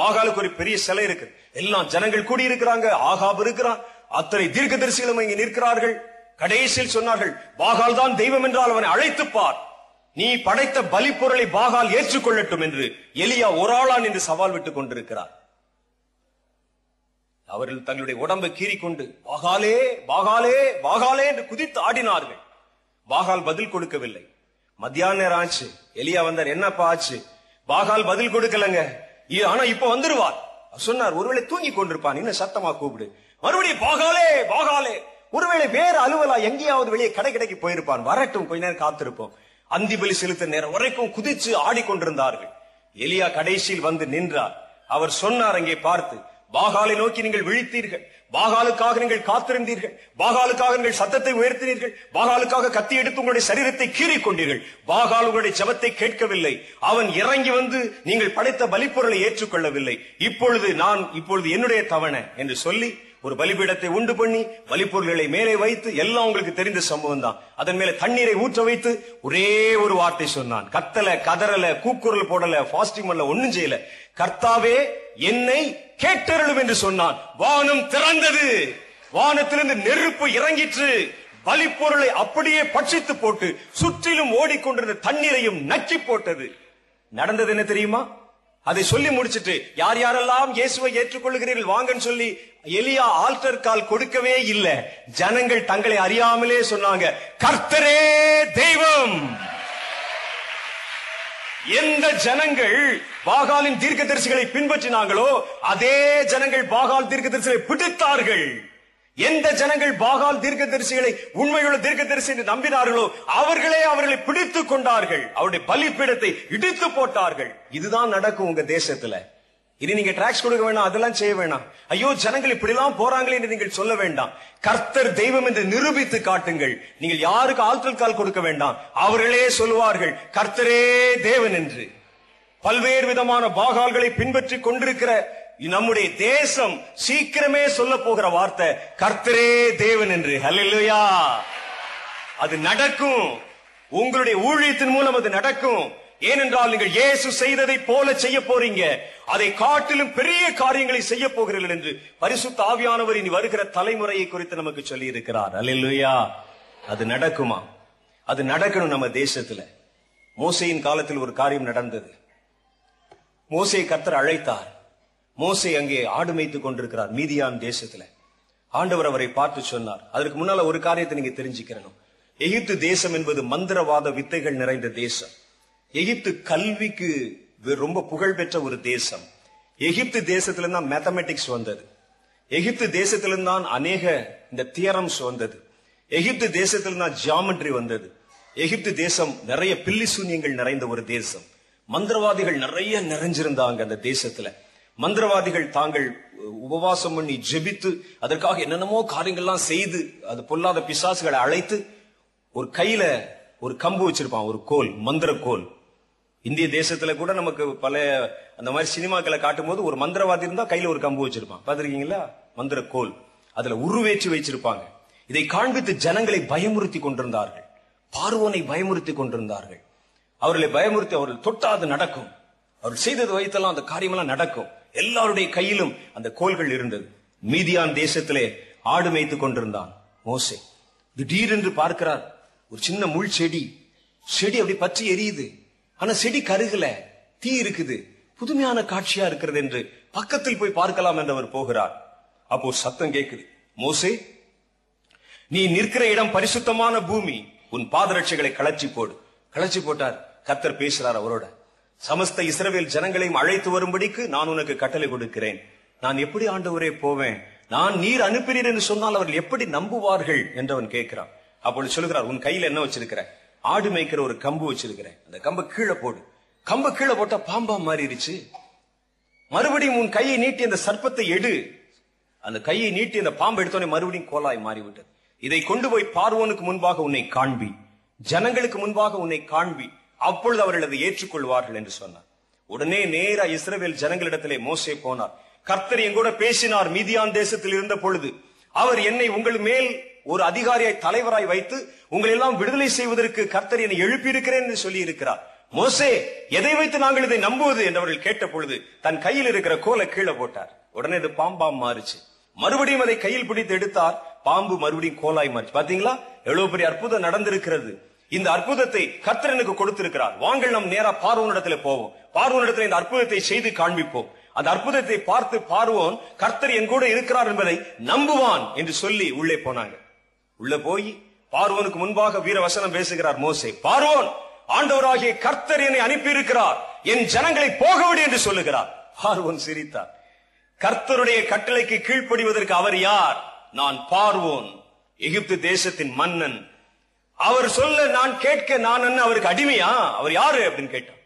பாகாலுக்கு ஒரு பெரிய சிலை இருக்கு. எல்லாம் ஜனங்கள் கூடி இருக்கிறாங்க. ஆகாப் இருக்கிறான். அத்தனை தீர்க்கதரிசிகளும் இங்கே நிற்கிறார்கள். கடைசியில் சொன்னார்கள், பாகால் தான் தெய்வம் என்றால் அவனை அழைத்துப்பார், நீ படைத்த பலி பொருளை பாகால் ஏற்றுக்கொள்ளட்டும் என்று எலியா ஒரு ஆளான் என்று சவால் விட்டுக் கொண்டிருக்கிறார். அவர்கள் தங்களுடைய உடம்பை கீறிக்கொண்டு பாகாலே பாகாலே பாகாலே என்று குதித்து ஆடினார்கள். பாகால் பதில் கொடுக்கவில்லை. மத்தியான நேரம் ஆச்சு. எலியா வந்தார், என்னப்பா ஆச்சு? பாகால் பதில் கொடுக்கலங்க, ஆனா இப்ப வந்துருவார் சொன்னார். ஒருவேளை தூங்கி கொண்டிருப்பான், இன்னும் சத்தமா கூப்பிடு. மறுபடியும் பாகாலே பாகாலே. ஒருவேளை வேற அலுவலா எங்கேயாவது வெளியே கடைக்கு போயிருப்பான், வரட்டும், கொஞ்ச நேரம் காத்திருப்போம். அந்திபலி செலுத்த நேரம் வரைக்கும் குதிச்சு ஆடிக்கொண்டிருந்தார்கள். எலியா கடைசியில் வந்து நின்றார். அவர் சொன்னார், அங்கே பார்த்து, பாகாலை நோக்கி நீங்கள் விழித்தீர்கள், பாகாலுக்காக நீங்கள் காத்திருந்தீர்கள், பாகாலுக்காக நீங்கள் சத்தத்தை உயர்த்தினீர்கள், பாகாலுக்காக கத்தி எடுத்து உங்களுடைய சரீரத்தை கீறிக் கொண்டீர்கள். பாகால் உங்களுடைய ஜபத்தை கேட்கவில்லை. அவன் இறங்கி வந்து நீங்கள் படைத்த பலிப்பொருளை ஏற்றுக்கொள்ளவில்லை. இப்பொழுது என்னுடைய தவணை என்று சொல்லி ஒரு பலிபீடத்தை உண்டு பண்ணி பலிப்பொருள்களை மேலே வைத்து, எல்லாம் உங்களுக்கு தெரிந்த சம்பவம் தான், அதன் மேல தண்ணீரை ஊற்ற வைத்து ஒரே ஒரு வார்த்தை சொன்னான். கத்தல, கதறல, கூக்குரல் போடல, ஃபாஸ்டிங் பண்ணல, ஒண்ணும் செய்யல. கர்த்தாவே, என்னை கேட்டருளும் என்று சொன்னான். வானம் திறந்தது, வானத்திலிருந்து நெருப்பு இறங்கிற்று, பலிப்பொருளை அப்படியே பட்சித்து போட்டு சுற்றிலும் ஓடிக்கொண்டிருந்த தண்ணீரையும் நக்கி போட்டது. நடந்தது என்ன தெரியுமா? அதை சொல்லி முடிச்சிட்டு, யார் யாரெல்லாம் இயேசுவை ஏற்றுக்கொள்கிறீர்கள் வாங்கன்னு சொல்லி எலியா ஆல்டர் கால் கொடுக்கவே இல்லை. ஜனங்கள் தங்களை அறியாமலே சொன்னாங்க, கர்த்தரே தெய்வம். எந்த ஜனங்கள் பாகாலின் தீர்க்கதரிசிகளை பின்பற்றினாங்களோ அதே ஜனங்கள் பாகால் தீர்க்கதரிசிகளை பிடித்தார்கள். எந்த ஜனங்கள் பாகால் தீர்க்கதரிசிகளை உண்மையுள்ள தீர்க்கதரிசி என்று நம்பினார்களோ அவர்களே அவர்களை பிடித்துக் கொண்டார்கள். அவருடைய பலிப்பீடத்தை இடித்து போட்டார்கள். இதுதான் நடக்கும் உங்க தேசத்துல. இனி நீங்க டிராக்ஸ் கொடுக்க வேண்டாம், அதெல்லாம் செய்ய வேண்டாம். ஐயோ, ஜனங்கள் இப்படிலாம் போறாங்களே என்று நீங்கள் சொல்ல வேண்டாம். கர்த்தர் தெய்வம் என்று நிரூபித்து காட்டுங்கள். நீங்கள் யாருக்கு ஆல்டர் கால் கொடுக்க வேண்டாம். அவர்களே சொல்வார்கள், கர்த்தரே தேவன் என்று. பல்வேறு விதமான பாகால்களை பின்பற்றி கொண்டிருக்கிற நம்முடைய தேசம் சீக்கிரமே சொல்ல போகிற வார்த்தை, கர்த்தரே தேவன் என்று. ஹல்லேலூயா. அது நடக்கும். உங்களுடைய ஊழியத்தின் மூலம் அது நடக்கும். ஏனென்றால் நீங்கள் இயேசு செய்ததை போல செய்ய போறீங்க. அதை காட்டிலும் பெரிய காரியங்களை செய்ய போகிறீர்கள் என்று பரிசுத்த ஆவியானவர் இனி வருகிற தலைமுறையை குறித்து நமக்கு சொல்லி இருக்கிறார். அல்லேலூயா. அது நடக்குமா? அது நடக்கணும். நம்ம தேசத்துல மோசேயின் காலத்தில் ஒரு காரியம் நடந்தது. மோசேயை கர்த்தர் அழைத்தார். மோசே அங்கே ஆடு மேய்த்து கொண்டிருக்கிறார் மீதியான் தேசத்துல. ஆண்டவர் அவரை பார்த்து சொன்னார். அதற்கு முன்னால ஒரு காரியத்தை நீங்க தெரிஞ்சுக்கிறணும். எகிப்து தேசம் என்பது மந்திரவாத வித்தைகள் நிறைந்த தேசம். எகிப்து கல்விக்கு ரொம்ப புகழ்பெற்ற ஒரு தேசம். எகிப்து தேசத்திலிருந்து தான் மேத்தமெட்டிக்ஸ் வந்தது. எகிப்து தேசத்திலிருந்து தான் அநேக இந்த தியரம்ஸ் வந்தது. எகிப்து தேசத்திலிருந்து தான் ஜியாமெட்ரி வந்தது. எகிப்து தேசம் நிறைய பில்லி சூன்யங்கள் நிறைந்த ஒரு தேசம். மந்திரவாதிகள் நிறைய நிறைஞ்சிருந்தாங்க அந்த தேசத்துல. மந்திரவாதிகள் தாங்கள் உபவாசம் பண்ணி ஜெபித்து அதற்காக என்னென்னமோ காரியங்கள்லாம் செய்து அது பொல்லாத பிசாசுகளை அழைத்து, ஒரு கையில ஒரு கம்பு வச்சிருப்பான், ஒரு கோல், மந்திர கோல். இந்திய தேசத்துல கூட நமக்கு பல அந்த மாதிரி சினிமாக்களை காட்டும் போது ஒரு மந்திரவாதி இருந்தா கையில ஒரு கம்பு வச்சிருப்பான், பாத்திருக்கீங்களா? மந்திர கோல் அதுல உருவேற்றி வச்சிருப்பாங்க. இதை காண்பித்து ஜனங்களை பயமுறுத்தி கொண்டிருந்தார்கள். பார்வோனை பயமுறுத்தி கொண்டிருந்தார்கள். அவர்களை பயமுறுத்தி, அவர்கள் தொட்டா அது நடக்கும், அவர்கள் செய்தது வைத்தெல்லாம் அந்த காரியமெல்லாம் நடக்கும். எல்லாருடைய கையிலும் அந்த கோல்கள் இருந்தது. மீதியான் தேசத்திலே ஆடு மேய்த்து கொண்டிருந்தான் மோசே. திடீரென்று பார்க்கிறார், ஒரு சின்ன முள் செடி, செடி அப்படி பற்றி எரியுது, ஆனா செடி கருகல, தீ இருக்குது, புதுமையான காட்சியா இருக்கிறது என்று பக்கத்தில் போய் பார்க்கலாம் என்று அவர் போகிறார். அப்போ சத்தம் கேட்குது, மோசே, நீ நிற்கிற இடம் பரிசுத்தமான பூமி, உன் பாதரட்சைகளை கலச்சி போடு. கலச்சி போட்டார். கர்த்தர் பேசுறார் அவரோட, சமஸ்த இஸ்ரவேல் ஜனங்களையும் அழைத்து வரும்படிக்கு நான் உனக்கு கட்டளை கொடுக்கிறேன். நான் எப்படி ஆண்டவரே போவேன்? நான் நீர் அனுப்பினீர் என்று சொன்னால் அவர்கள் எப்படி நம்புவார்கள் என்று அவன் கேட்கிறான். அப்பொழுது சொல்கிறார், உன் கையில என்ன வச்சிருக்கிற? ஆடு மேய்க்கிற ஒரு கம்பு வச்சிருக்கிறேன், அந்த கம்பை கீழே போடு. கம்பை கீழே போட்டா பாம்பா மாறிடுச்சு. மறுபடியும் உன் கையை நீட்டி அந்த சர்ப்பத்தை எடு. அந்த கையை நீட்டி அந்த பாம்பு எடுத்தோடனே மறுபடியும் கோலாய் மாறிவிட்டது. இதை கொண்டு போய் பார்வோனுக்கு முன்பாக உன்னை காண்பி, ஜனங்களுக்கு முன்பாக உன்னை காண்பி, அப்பொழுது அவர்கள் அதை ஏற்றுக்கொள்வார்கள் என்று சொன்னார். உடனே நேரா இஸ்ரவேல் ஜனங்களிடத்திலே மோசே போனார். கர்த்தர் எங்கூட பேசினார் மீதியான் தேசத்தில் இருந்த பொழுது. அவர் என்னை உங்கள் மேல் ஒரு அதிகாரியாய் தலைவராய் வைத்து உங்களை எல்லாம் விடுதலை செய்வதற்கு கர்த்தர் என்னை எழுப்பியிருக்கிறேன் என்று சொல்லி இருக்கிறார். மோசே, எதை வைத்து நாங்கள் இதை நம்புவது என்று அவர்கள் கேட்ட பொழுது தன் கையில் இருக்கிற கோலை கீழே போட்டார். உடனே இது பாம்பாம் மாறுச்சு. மறுபடியும் அதை கையில் பிடித்து எடுத்தார். பாம்பு மறுபடியும் கோலாய் மாறிச்சு. பாத்தீங்களா எவ்வளவு பெரிய அற்புதம் நடந்திருக்கிறது. இந்த அற்புதத்தை கர்த்தர் எனக்கு கொடுத்திருக்கிறார். வாங்கள் நம் நேரா பார்வோனிடத்துல போவோம். பார்வோனிடத்துல இந்த அற்புதத்தை செய்து காண்பிப்போம். அந்த அற்புதத்தை பார்த்து பார்வோன் கர்த்தர் என் கூட இருக்கிறார் என்பதை நம்புவான் என்று சொல்லி உள்ளே போனாங்க. உள்ள போய் பார்வோனுக்கு முன்பாக வீரவசனம் பேசுகிறார் மோசே. பார்வோன், ஆண்டவராகிய கர்த்தர் என்னை அனுப்பி இருக்கிறார், என் ஜனங்களை போகவிடு என்று சொல்லுகிறார். பார்வோன் சிரித்தார். கர்த்தருடைய கட்டளைக்கு கீழ்ப்படிவதற்கு அவர் யார்? நான் பார்வோன், எகிப்து தேசத்தின் மன்னன். அவர் சொல்ல நான் கேட்க நான் அவருக்கு அடிமையா? அவர் யாரு அப்படின்னு கேட்டார்.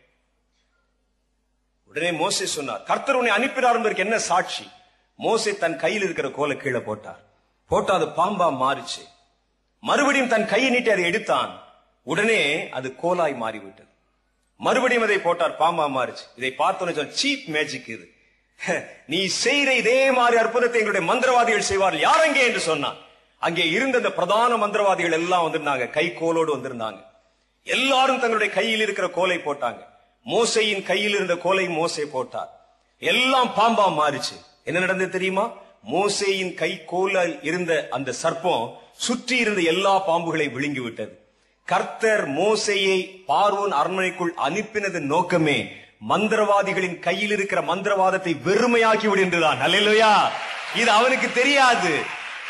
உடனே மோசே சொன்னார், கர்த்தர் உன்னை அனுப்பினார் என்பதற்கு என்ன சாட்சி? மோசே தன் கையில் இருக்கிற கோலை கீழே போட்டார். போட்டா அது பாம்பா மாறிச்சு. மறுபடியும் தன் கையை நீட்டி அதை எடுத்தான். உடனே அது கோலாய் மாறிவிட்டது. மறுபடியும் அதை போட்டார், பாம்பா மாறிச்சு. இதை பார்த்தோன்னு சொன்ன சீப் மேஜிக் இது. நீ செய்கிற இதே மாதிரி அற்புதத்தை எங்களுடைய மந்திரவாதிகள் செய்வார்கள், யார் அங்கே என்று சொன்னான். அங்கே இருந்த அந்த பிரதான மந்திரவாதிகள் எல்லாம் வந்திருந்தாங்க, கை கோலோடு வந்திருந்தாங்க. எல்லாரும் தங்களுடைய கையில் இருக்கிற கோலை போட்டாங்க. மோசையின் கையில் இருந்த கோலை மோசே போட்டார். எல்லாம் பாம்பா மாறிச்சு. என்ன நடந்தது தெரியுமா? மோசேயின் கை கோலில் இருந்த அந்த சர்ப்பம் சுற்றி இருந்த எல்லா பாம்புகளை விழுங்கி விட்டது. கர்த்தர் மோசையை பார்வோன் அரண்மனைக்குள் அனுப்பினது நோக்கமே மந்திரவாதிகளின் கையில் இருக்கிற மந்திரவாதத்தை வெறுமையாக்கிவிடும் என்றுதான். அல்லேலூயா! இது அவனுக்கு தெரியாது.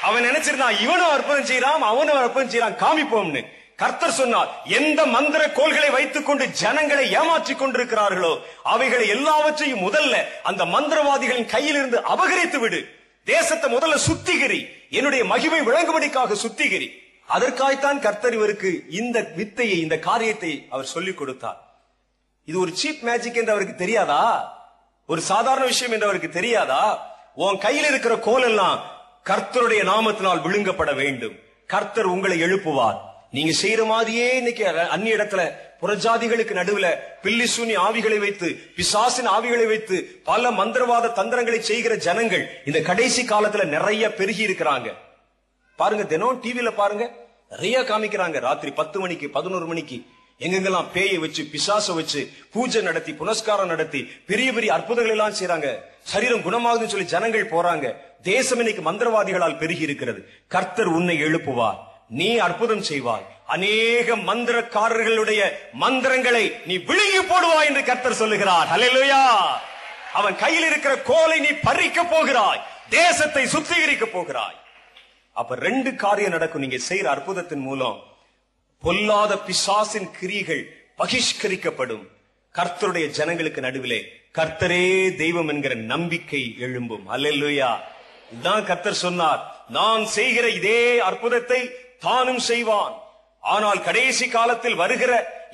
அவன் நினைச்சிருந்தான் இவனும் அற்புதம் செய்யலாம், அவனும் அற்புதம் செய்யலாம், காமிப்போம்னு. கர்த்தர் சொன்னார், எந்த மந்திர கோள்களை வைத்துக் கொண்டு ஜனங்களை ஏமாற்றிக் கொண்டிருக்கிறார்களோ அவைகளை எல்லாவற்றையும் முதல்ல அந்த மந்திரவாதிகளின் கையில் இருந்து அபகரித்து விடு. தேசத்தை முதல்ல சுத்திகரி, என்னுடைய மகிமை விளங்கும்படிக்காக சுத்திகரி. அதற்காகத்தான் கர்த்தர் இவருக்கு இந்த வித்தையை, இந்த காரியத்தை அவர் சொல்லிக் கொடுத்தார். இது ஒரு சீப் மேஜிக் என்று அவருக்கு தெரியாதா? ஒரு சாதாரண விஷயம் என்று அவருக்கு தெரியாதா? உன் கையில் இருக்கிற கோல் எல்லாம் கர்த்தருடைய நாமத்தினால் விழுங்கப்பட வேண்டும். கர்த்தர் உங்களை எழுப்புவார். நீங்க செய்யற மாதிரியே இன்னைக்கு அந்நிய இடத்துல புறஜாதிகளுக்கு நடுவுல பில்லிசூனி ஆவிகளை வைத்து, பிசாசின் ஆவிகளை வைத்து பல மந்திரவாத தந்திரங்களை செய்கிற ஜனங்கள் இந்த கடைசி காலத்துல நிறைய பெருகி இருக்கிறாங்க. பாருங்க, தினம் டிவியில பாருங்க, நிறைய காமிக்கிறாங்க. ராத்திரி 10 மணிக்கு 11 மணிக்கு எங்கெங்கெல்லாம் பேயை வச்சு, பிசாச வச்சு பூஜை நடத்தி, புனஸ்காரம் நடத்தி பெரிய பெரிய அற்புதங்கள் எல்லாம் செய்றாங்க. சரீரம் குணமாகுதுன்னு சொல்லி ஜனங்கள் போறாங்க. தேசம் இன்னைக்கு மந்திரவாதிகளால் பெருகி இருக்கிறது. கர்த்தர் உன்னை எழுப்புவார், நீ அற்புதம் செய்வாய், அநேக மந்திரக்காரர்களுடைய மந்திரங்களை நீ விழுங்கி போடுவாய் என்று கர்த்தர் சொல்லுகிறார். ஹல்லேலூயா! அவன் கையில் இருக்கிற கோலை நீ பறிக்க போகிறாய், தேசத்தை சுத்திகரிக்க போகிறாய். அப்ப 2 காரியம் நடக்கும். நீங்க செய்யற அற்புதத்தின் மூலம் பொல்லாத பிசாசின் கிரியைகள் பகிஷ்கரிக்கப்படும். கர்த்தருடைய ஜனங்களுக்கு நடுவிலே கர்த்தரே தெய்வம் என்கிற நம்பிக்கை எழும்பும். அல்லேலூயா! இதுதான் கர்த்தர் சொன்னார். நான் செய்கிற இதே அற்புதத்தை தானும் செய்வான். ஆனால் கடைசி காலத்தில் வருகிற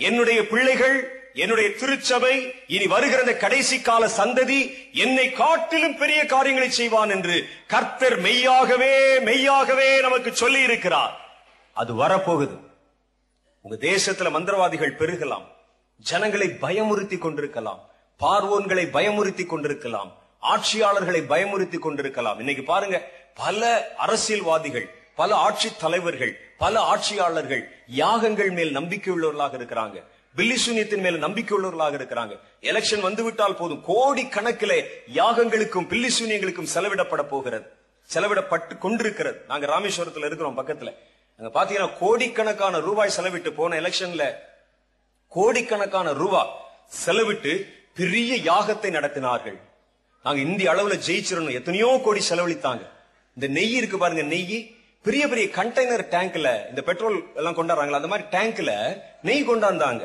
என்னுடைய பிள்ளைகள் என்னுடைய திருச்சபை இனி வருகிற கடைசி கால சந்ததி என்னை காட்டிலும் பெரிய காரியங்களை செய்வான் என்று கர்த்தர் மெய்யாகவே மெய்யாகவே நமக்கு சொல்லி இருக்கிறார். அது வரப்போகுது. உங்க தேசத்துல மந்திரவாதிகள் பெருகலாம், ஜனங்களை பயமுறுத்தி கொண்டிருக்கலாம், பார்வோன்களை பயமுறுத்தி கொண்டிருக்கலாம், ஆட்சியாளர்களை பயமுறுத்தி கொண்டிருக்கலாம். இன்னைக்கு பாருங்க, பல அரசியல்வாதிகள், பல ஆட்சி தலைவர்கள், பல ஆட்சியாளர்கள் யாகங்கள் மேல் நம்பிக்கை உள்ளவர்களாக இருக்கிறாங்க, பில்லி சூனியத்தின் மேல் நம்பிக்கை உள்ளவர்களாக இருக்கிறாங்க. எலெக்ஷன் வந்துவிட்டால் போதும், கோடி கணக்கில் யாகங்களுக்கும் பில்லி சூனியங்களுக்கும் செலவிடப்பட போகிறது, செலவிடப்பட்டு கொண்டிருக்கிறது. நாங்க ராமேஸ்வரத்துல இருக்கிறோம், பக்கத்துல அங்க பாத்தீங்கன்னா கோடிக்கணக்கான ரூபாய் செலவிட்டு, போன எலெக்ஷன்ல கோடிக்கணக்கான ரூபாய் செலவிட்டு பெரிய யாகத்தை நடத்தினார்கள். நாங்க இந்திய அளவுல ஜெயிச்சிடணும், எத்தனையோ கோடி செலவழித்தாங்க. இந்த நெய் இருக்கு பாருங்க, நெய் பெரிய பெரிய கண்டெய்னர் டேங்க்ல, இந்த பெட்ரோல் எல்லாம் கொண்டாடுறாங்களா அந்த மாதிரி டேங்க்ல நெய் கொண்டாந்தாங்க.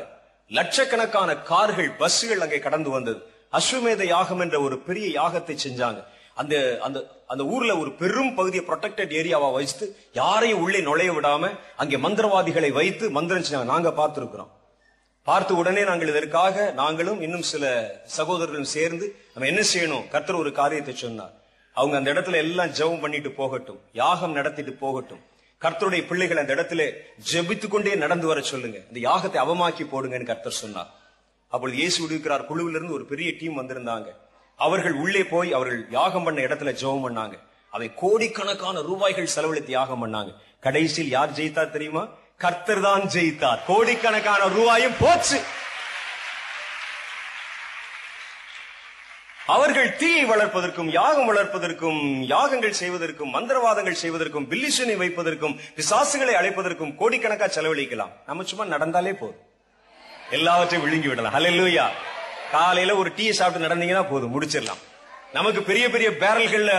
லட்சக்கணக்கான கார்கள், பஸ்ஸுகள் அங்கே கடந்து வந்தது. அஸ்வமேத யாகம் என்ற ஒரு பெரிய யாகத்தை செஞ்சாங்க. அந்த அந்த அந்த ஊர்ல ஒரு பெரும் பகுதியை ப்ரொடெக்டட் ஏரியாவா வைத்து யாரையும் உள்ளே நுழைய விடாம அங்கே மந்திரவாதிகளை வைத்து மந்திரம் செஞ்சாங்க. நாங்க பார்த்திருக்கிறோம். பார்த்து உடனே நாங்கள் இதற்காக நாங்களும் இன்னும் சில சகோதரர்களும் சேர்ந்து நம்ம என்ன செய்யணும், கர்த்தர் ஒரு காரியத்தை சொன்னார். அவங்க அந்த இடத்துல எல்லாம் ஜெபம் பண்ணிட்டு போகட்டும், யாகம் நடத்திட்டு போகட்டும், கர்த்தருடைய பிள்ளைகள் அந்த இடத்துல ஜெபித்துக்கொண்டே நடந்து வர சொல்லுங்க, இந்த யாகத்தை அவமாக்கி போடுங்கன்னு கர்த்தர் சொன்னார். அப்பொழுது இயேசு விடுவிக்கிறார் குழுவிலிருந்து ஒரு பெரிய டீம் வந்திருந்தாங்க. அவர்கள் உள்ளே போய் அவர்கள் யாகம் பண்ண இடத்துல ஜெபம் பண்ணாங்க. அவை கோடிக்கணக்கான ரூபாய்கள் செலவழித்து யாகம் பண்ணாங்க. கடைசியில் யார் ஜெயித்தா தெரியுமா? கர்த்தர் தான் ஜெயித்தார். கோடிக்கணக்கான ரூபாயும் போச்சு. அவர்கள் தீயை வளர்ப்பதற்கும், யாகம் வளர்ப்பதற்கும், யாகங்கள் செய்வதற்கும், மந்திரவாதங்கள் செய்வதற்கும், பில்லிசனை வைப்பதற்கும், பிசாசுகளை அழைப்பதற்கும் கோடிக்கணக்கா செலவழிக்கலாம். நம்ம சும்மா நடந்தாலே போதும், எல்லாவற்றையும் விழுங்கி விடலாம். ஹல்லேலூயா! காலையில ஒரு டீயை சாப்பிட்டு நடந்தீங்கன்னா போதும், முடிச்சிடலாம். நமக்கு பெரிய பெரிய பேரல்கள்ல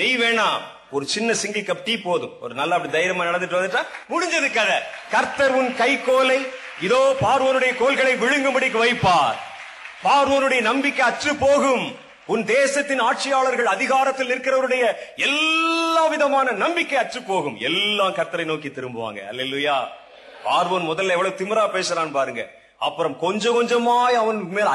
நெய் வேணாம், ஒரு சின்ன சிங்கிள் கப் டீ போதும். ஒரு நல்ல அப்படி தைரியமா நடந்துட்டு வந்துட்டா முடிஞ்சது கதை. கர்த்தர் உன் கை கோலை இதோ பார்வோனுடைய கோல்களை விழுங்கும்படிக்கு வைப்பார். பார்வோனுடைய நம்பிக்கை அற்று போகும். உன் தேசத்தின் ஆட்சியாளர்கள், அதிகாரத்தில் இருக்கிறவருடைய எல்லா விதமான நம்பிக்கை அற்று போகும். எல்லாம் கர்த்தரை நோக்கி திரும்புவாங்க. அல்லேலூயா! பார்வோன் முதல்ல எவ்வளவு திமிரா பேசுறான் பாருங்க. அப்புறம் கொஞ்சம் கொஞ்சமாய் அவன் மேல்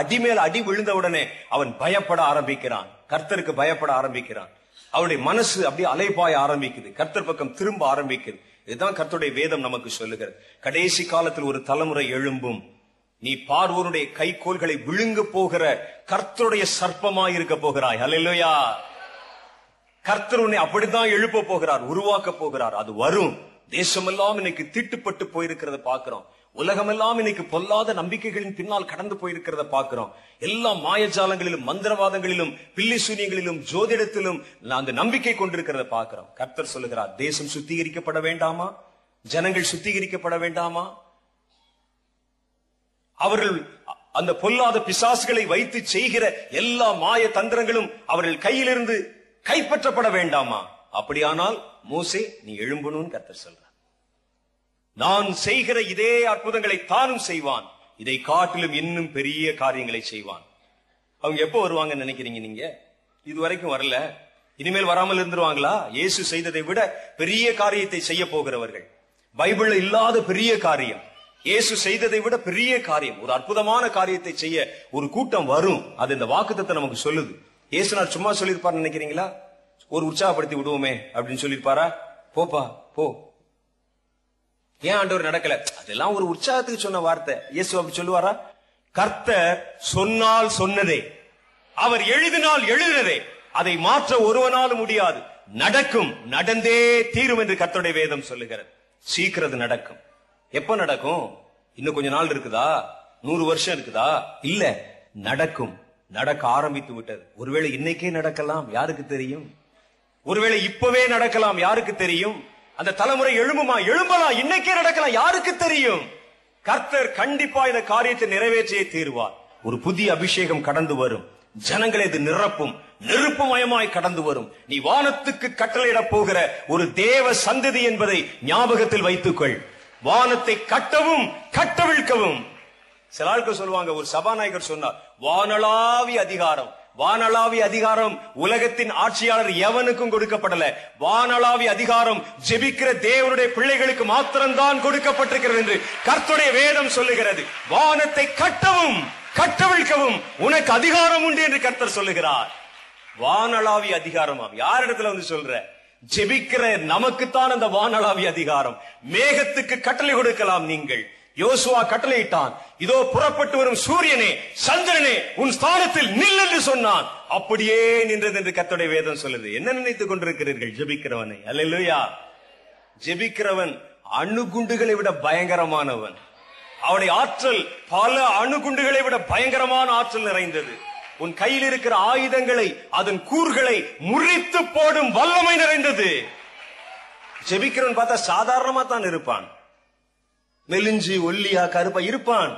அடி விழுந்த உடனே அவன் பயப்பட ஆரம்பிக்கிறான், கர்த்தருக்கு பயப்பட ஆரம்பிக்கிறான். அவருடைய மனசு அப்படியே அலைபாய ஆரம்பிக்குது, கர்த்தர் பக்கம் திரும்ப ஆரம்பிக்குது. இதுதான் கர்த்தருடைய வேதம் நமக்கு சொல்லுகிறது. கடைசி காலத்தில் ஒரு தலைமுறை எழும்பும், நீ பார்வோனுடைய கைகோல்களை விழுங்க போகிற கர்த்தருடைய சர்ப்பமாய் இருக்க போகிறாய். ஹல்லேலூயா! கர்த்தர் உன்னை அப்படித்தான் எழுப்ப போகிறார், உருவாக்க போகிறார். அது வரும். தேசமெல்லாம் இன்னைக்கு தீட்டுப்பட்டு போயிருக்கிறத பாக்குறோம். உலகமெல்லாம் இன்னைக்கு பொல்லாத நம்பிக்கைகளின் பின்னால் கடந்து போயிருக்கிறத பாக்குறோம். எல்லா மாயஜாலங்களிலும், மந்திரவாதங்களிலும், பில்லி சூனியங்களிலும், ஜோதிடத்திலும் நாங்கள் நம்பிக்கை கொண்டிருக்கிறத பாக்குறோம். கர்த்தர் சொல்லுகிறார், தேசம் சுத்திகரிக்கப்பட வேண்டாமா? ஜனங்கள் சுத்திகரிக்கப்பட வேண்டாமா? அவர்கள் அந்த பொல்லாத பிசாசுகளை வைத்து செய்கிற எல்லா மாய தந்திரங்களும் அவர்கள் கையிலிருந்து கைப்பற்றப்பட வேண்டாமா? அப்படியானால் மோசே நீ எழும்பணும்னு கர்த்தர் சொல்றார். நான் செய்கிற இதே அற்புதங்களை தானும் செய்வான், இதை காட்டிலும் இன்னும் பெரிய காரியங்களை செய்வான். அவங்க எப்போ வருவாங்கன்னு நினைக்கிறீங்க நீங்க? இது வரைக்கும் வரல, இனிமேல் வராமல் இருந்துருவாங்களா? இயேசு செய்ததை விட பெரிய காரியத்தை செய்ய போகிறவர்கள். பைபிள்ல இல்லாத பெரிய காரியம், இயேசு செய்ததை விட பெரிய காரியம், ஒரு அற்புதமான காரியத்தை செய்ய ஒரு கூட்டம் வரும். அது இந்த வாக்குத்தத்தம் நமக்கு சொல்லுது. இயேசுநாதர் சும்மா சொல்லியிருப்பார் நினைக்கிறீங்களா? ஒரு உற்சாகப்படுத்தி விடுவோமே அப்படின்னு சொல்லியிருப்பாரா? போப்பா போ, ஏன் ஆண்டவர் நடக்கல? அதெல்லாம் ஒரு உற்சாகத்துக்கு சொன்ன வார்த்தை. இயேசு அப்படி சொல்லுவாரா? கர்த்தர் சொன்னால் சொன்னதே, அவர் எழுதினால் எழுதினதே, அதை மாற்ற ஒருவனாலும் முடியாது. நடக்கும், நடந்தே தீரும் என்று கர்த்தருடைய வேதம் சொல்லுகிறது. சீக்கிரது நடக்கும். எப்ப நடக்கும்? இன்னும் கொஞ்ச நாள் இருக்குதா? 100 வருஷம் இருக்குதா? இல்ல, நடக்கும். நடக்க ஆரம்பித்து விட்டது. ஒருவேளை இன்னைக்கே நடக்கலாம், யாருக்கு தெரியும்? ஒருவேளை இப்பவே நடக்கலாம், யாருக்கு தெரியும்? அந்த தலைமுறை எழும்புமா? எழும்பலாம். இன்னைக்கே நடக்கலாம், யாருக்கு தெரியும்? கர்த்தர் கண்டிப்பா இந்த காரியத்தை நிறைவேற்றியே தீர்வார். ஒரு புதிய அபிஷேகம் கடந்து வரும், ஜனங்களை இது நிரப்பும், நெருப்புமயமாய் கடந்து வரும். நீ வானத்துக்கு கட்டளையிடப் போகிற ஒரு தேவ சந்ததி என்பதை ஞாபகத்தில் வைத்துக்கொள். வானத்தை கட்டவும் கட்டவிழ்க்கவும். சில ஆட்கள் சொல்லுவாங்க, ஒரு சபாநாயகர் சொன்னார், வானளாவிய அதிகாரம், வானளாவிய அதிகாரம் உலகத்தின் ஆட்சியாளர் எவனுக்கும் கொடுக்கப்படல, வானளாவிய அதிகாரம் ஜெபிக்கிற தேவனுடைய பிள்ளைகளுக்கு மாத்திரம்தான் கொடுக்கப்பட்டிருக்கிறது என்று கர்த்தருடைய வேதம் சொல்லுகிறது. வானத்தை கட்டவும் கட்டவிழ்க்கவும் உனக்கு அதிகாரம் உண்டு என்று கர்த்தர் சொல்லுகிறார். வானளாவிய அதிகாரமாம் யார் இடத்துல வந்து சொல்ற? ஜெபிக்கிற நமக்குத்தான் அந்த வானளாவிய அதிகாரம். மேகத்துக்கு கட்டளை கொடுக்கலாம். நீங்கள் யோசுவா கட்டளையிட்டான், இதோ புறப்பட்டு வரும் சூரியனே சந்திரனே உன் ஸ்தானத்தில் நில் என்று சொன்னான். அப்படியே நின்றது என்று கர்த்தருடைய வேதம் சொல்லுது. என்ன நினைத்துக் கொண்டிருக்கிறீர்கள்? ஜெபிக்கிறவனை. அல்லேலூயா. ஜெபிக்கிறவன் அணுகுண்டுகளை விட பயங்கரமானவன். அவனுடைய ஆற்றல் பல அணுகுண்டுகளை விட பயங்கரமான ஆற்றல் நிறைந்தது. உன் கையில் இருக்கிற ஆயுதங்களை அதன் கூர்களை முறித்து போடும் வல்லமை நிறைந்தது. ஜெபிக்கிறவன் பார்த்தா சாதாரணமா தான் இருப்பான். மெலிஞ்சி ஒல்லியா கருப்பா இருப்பான்.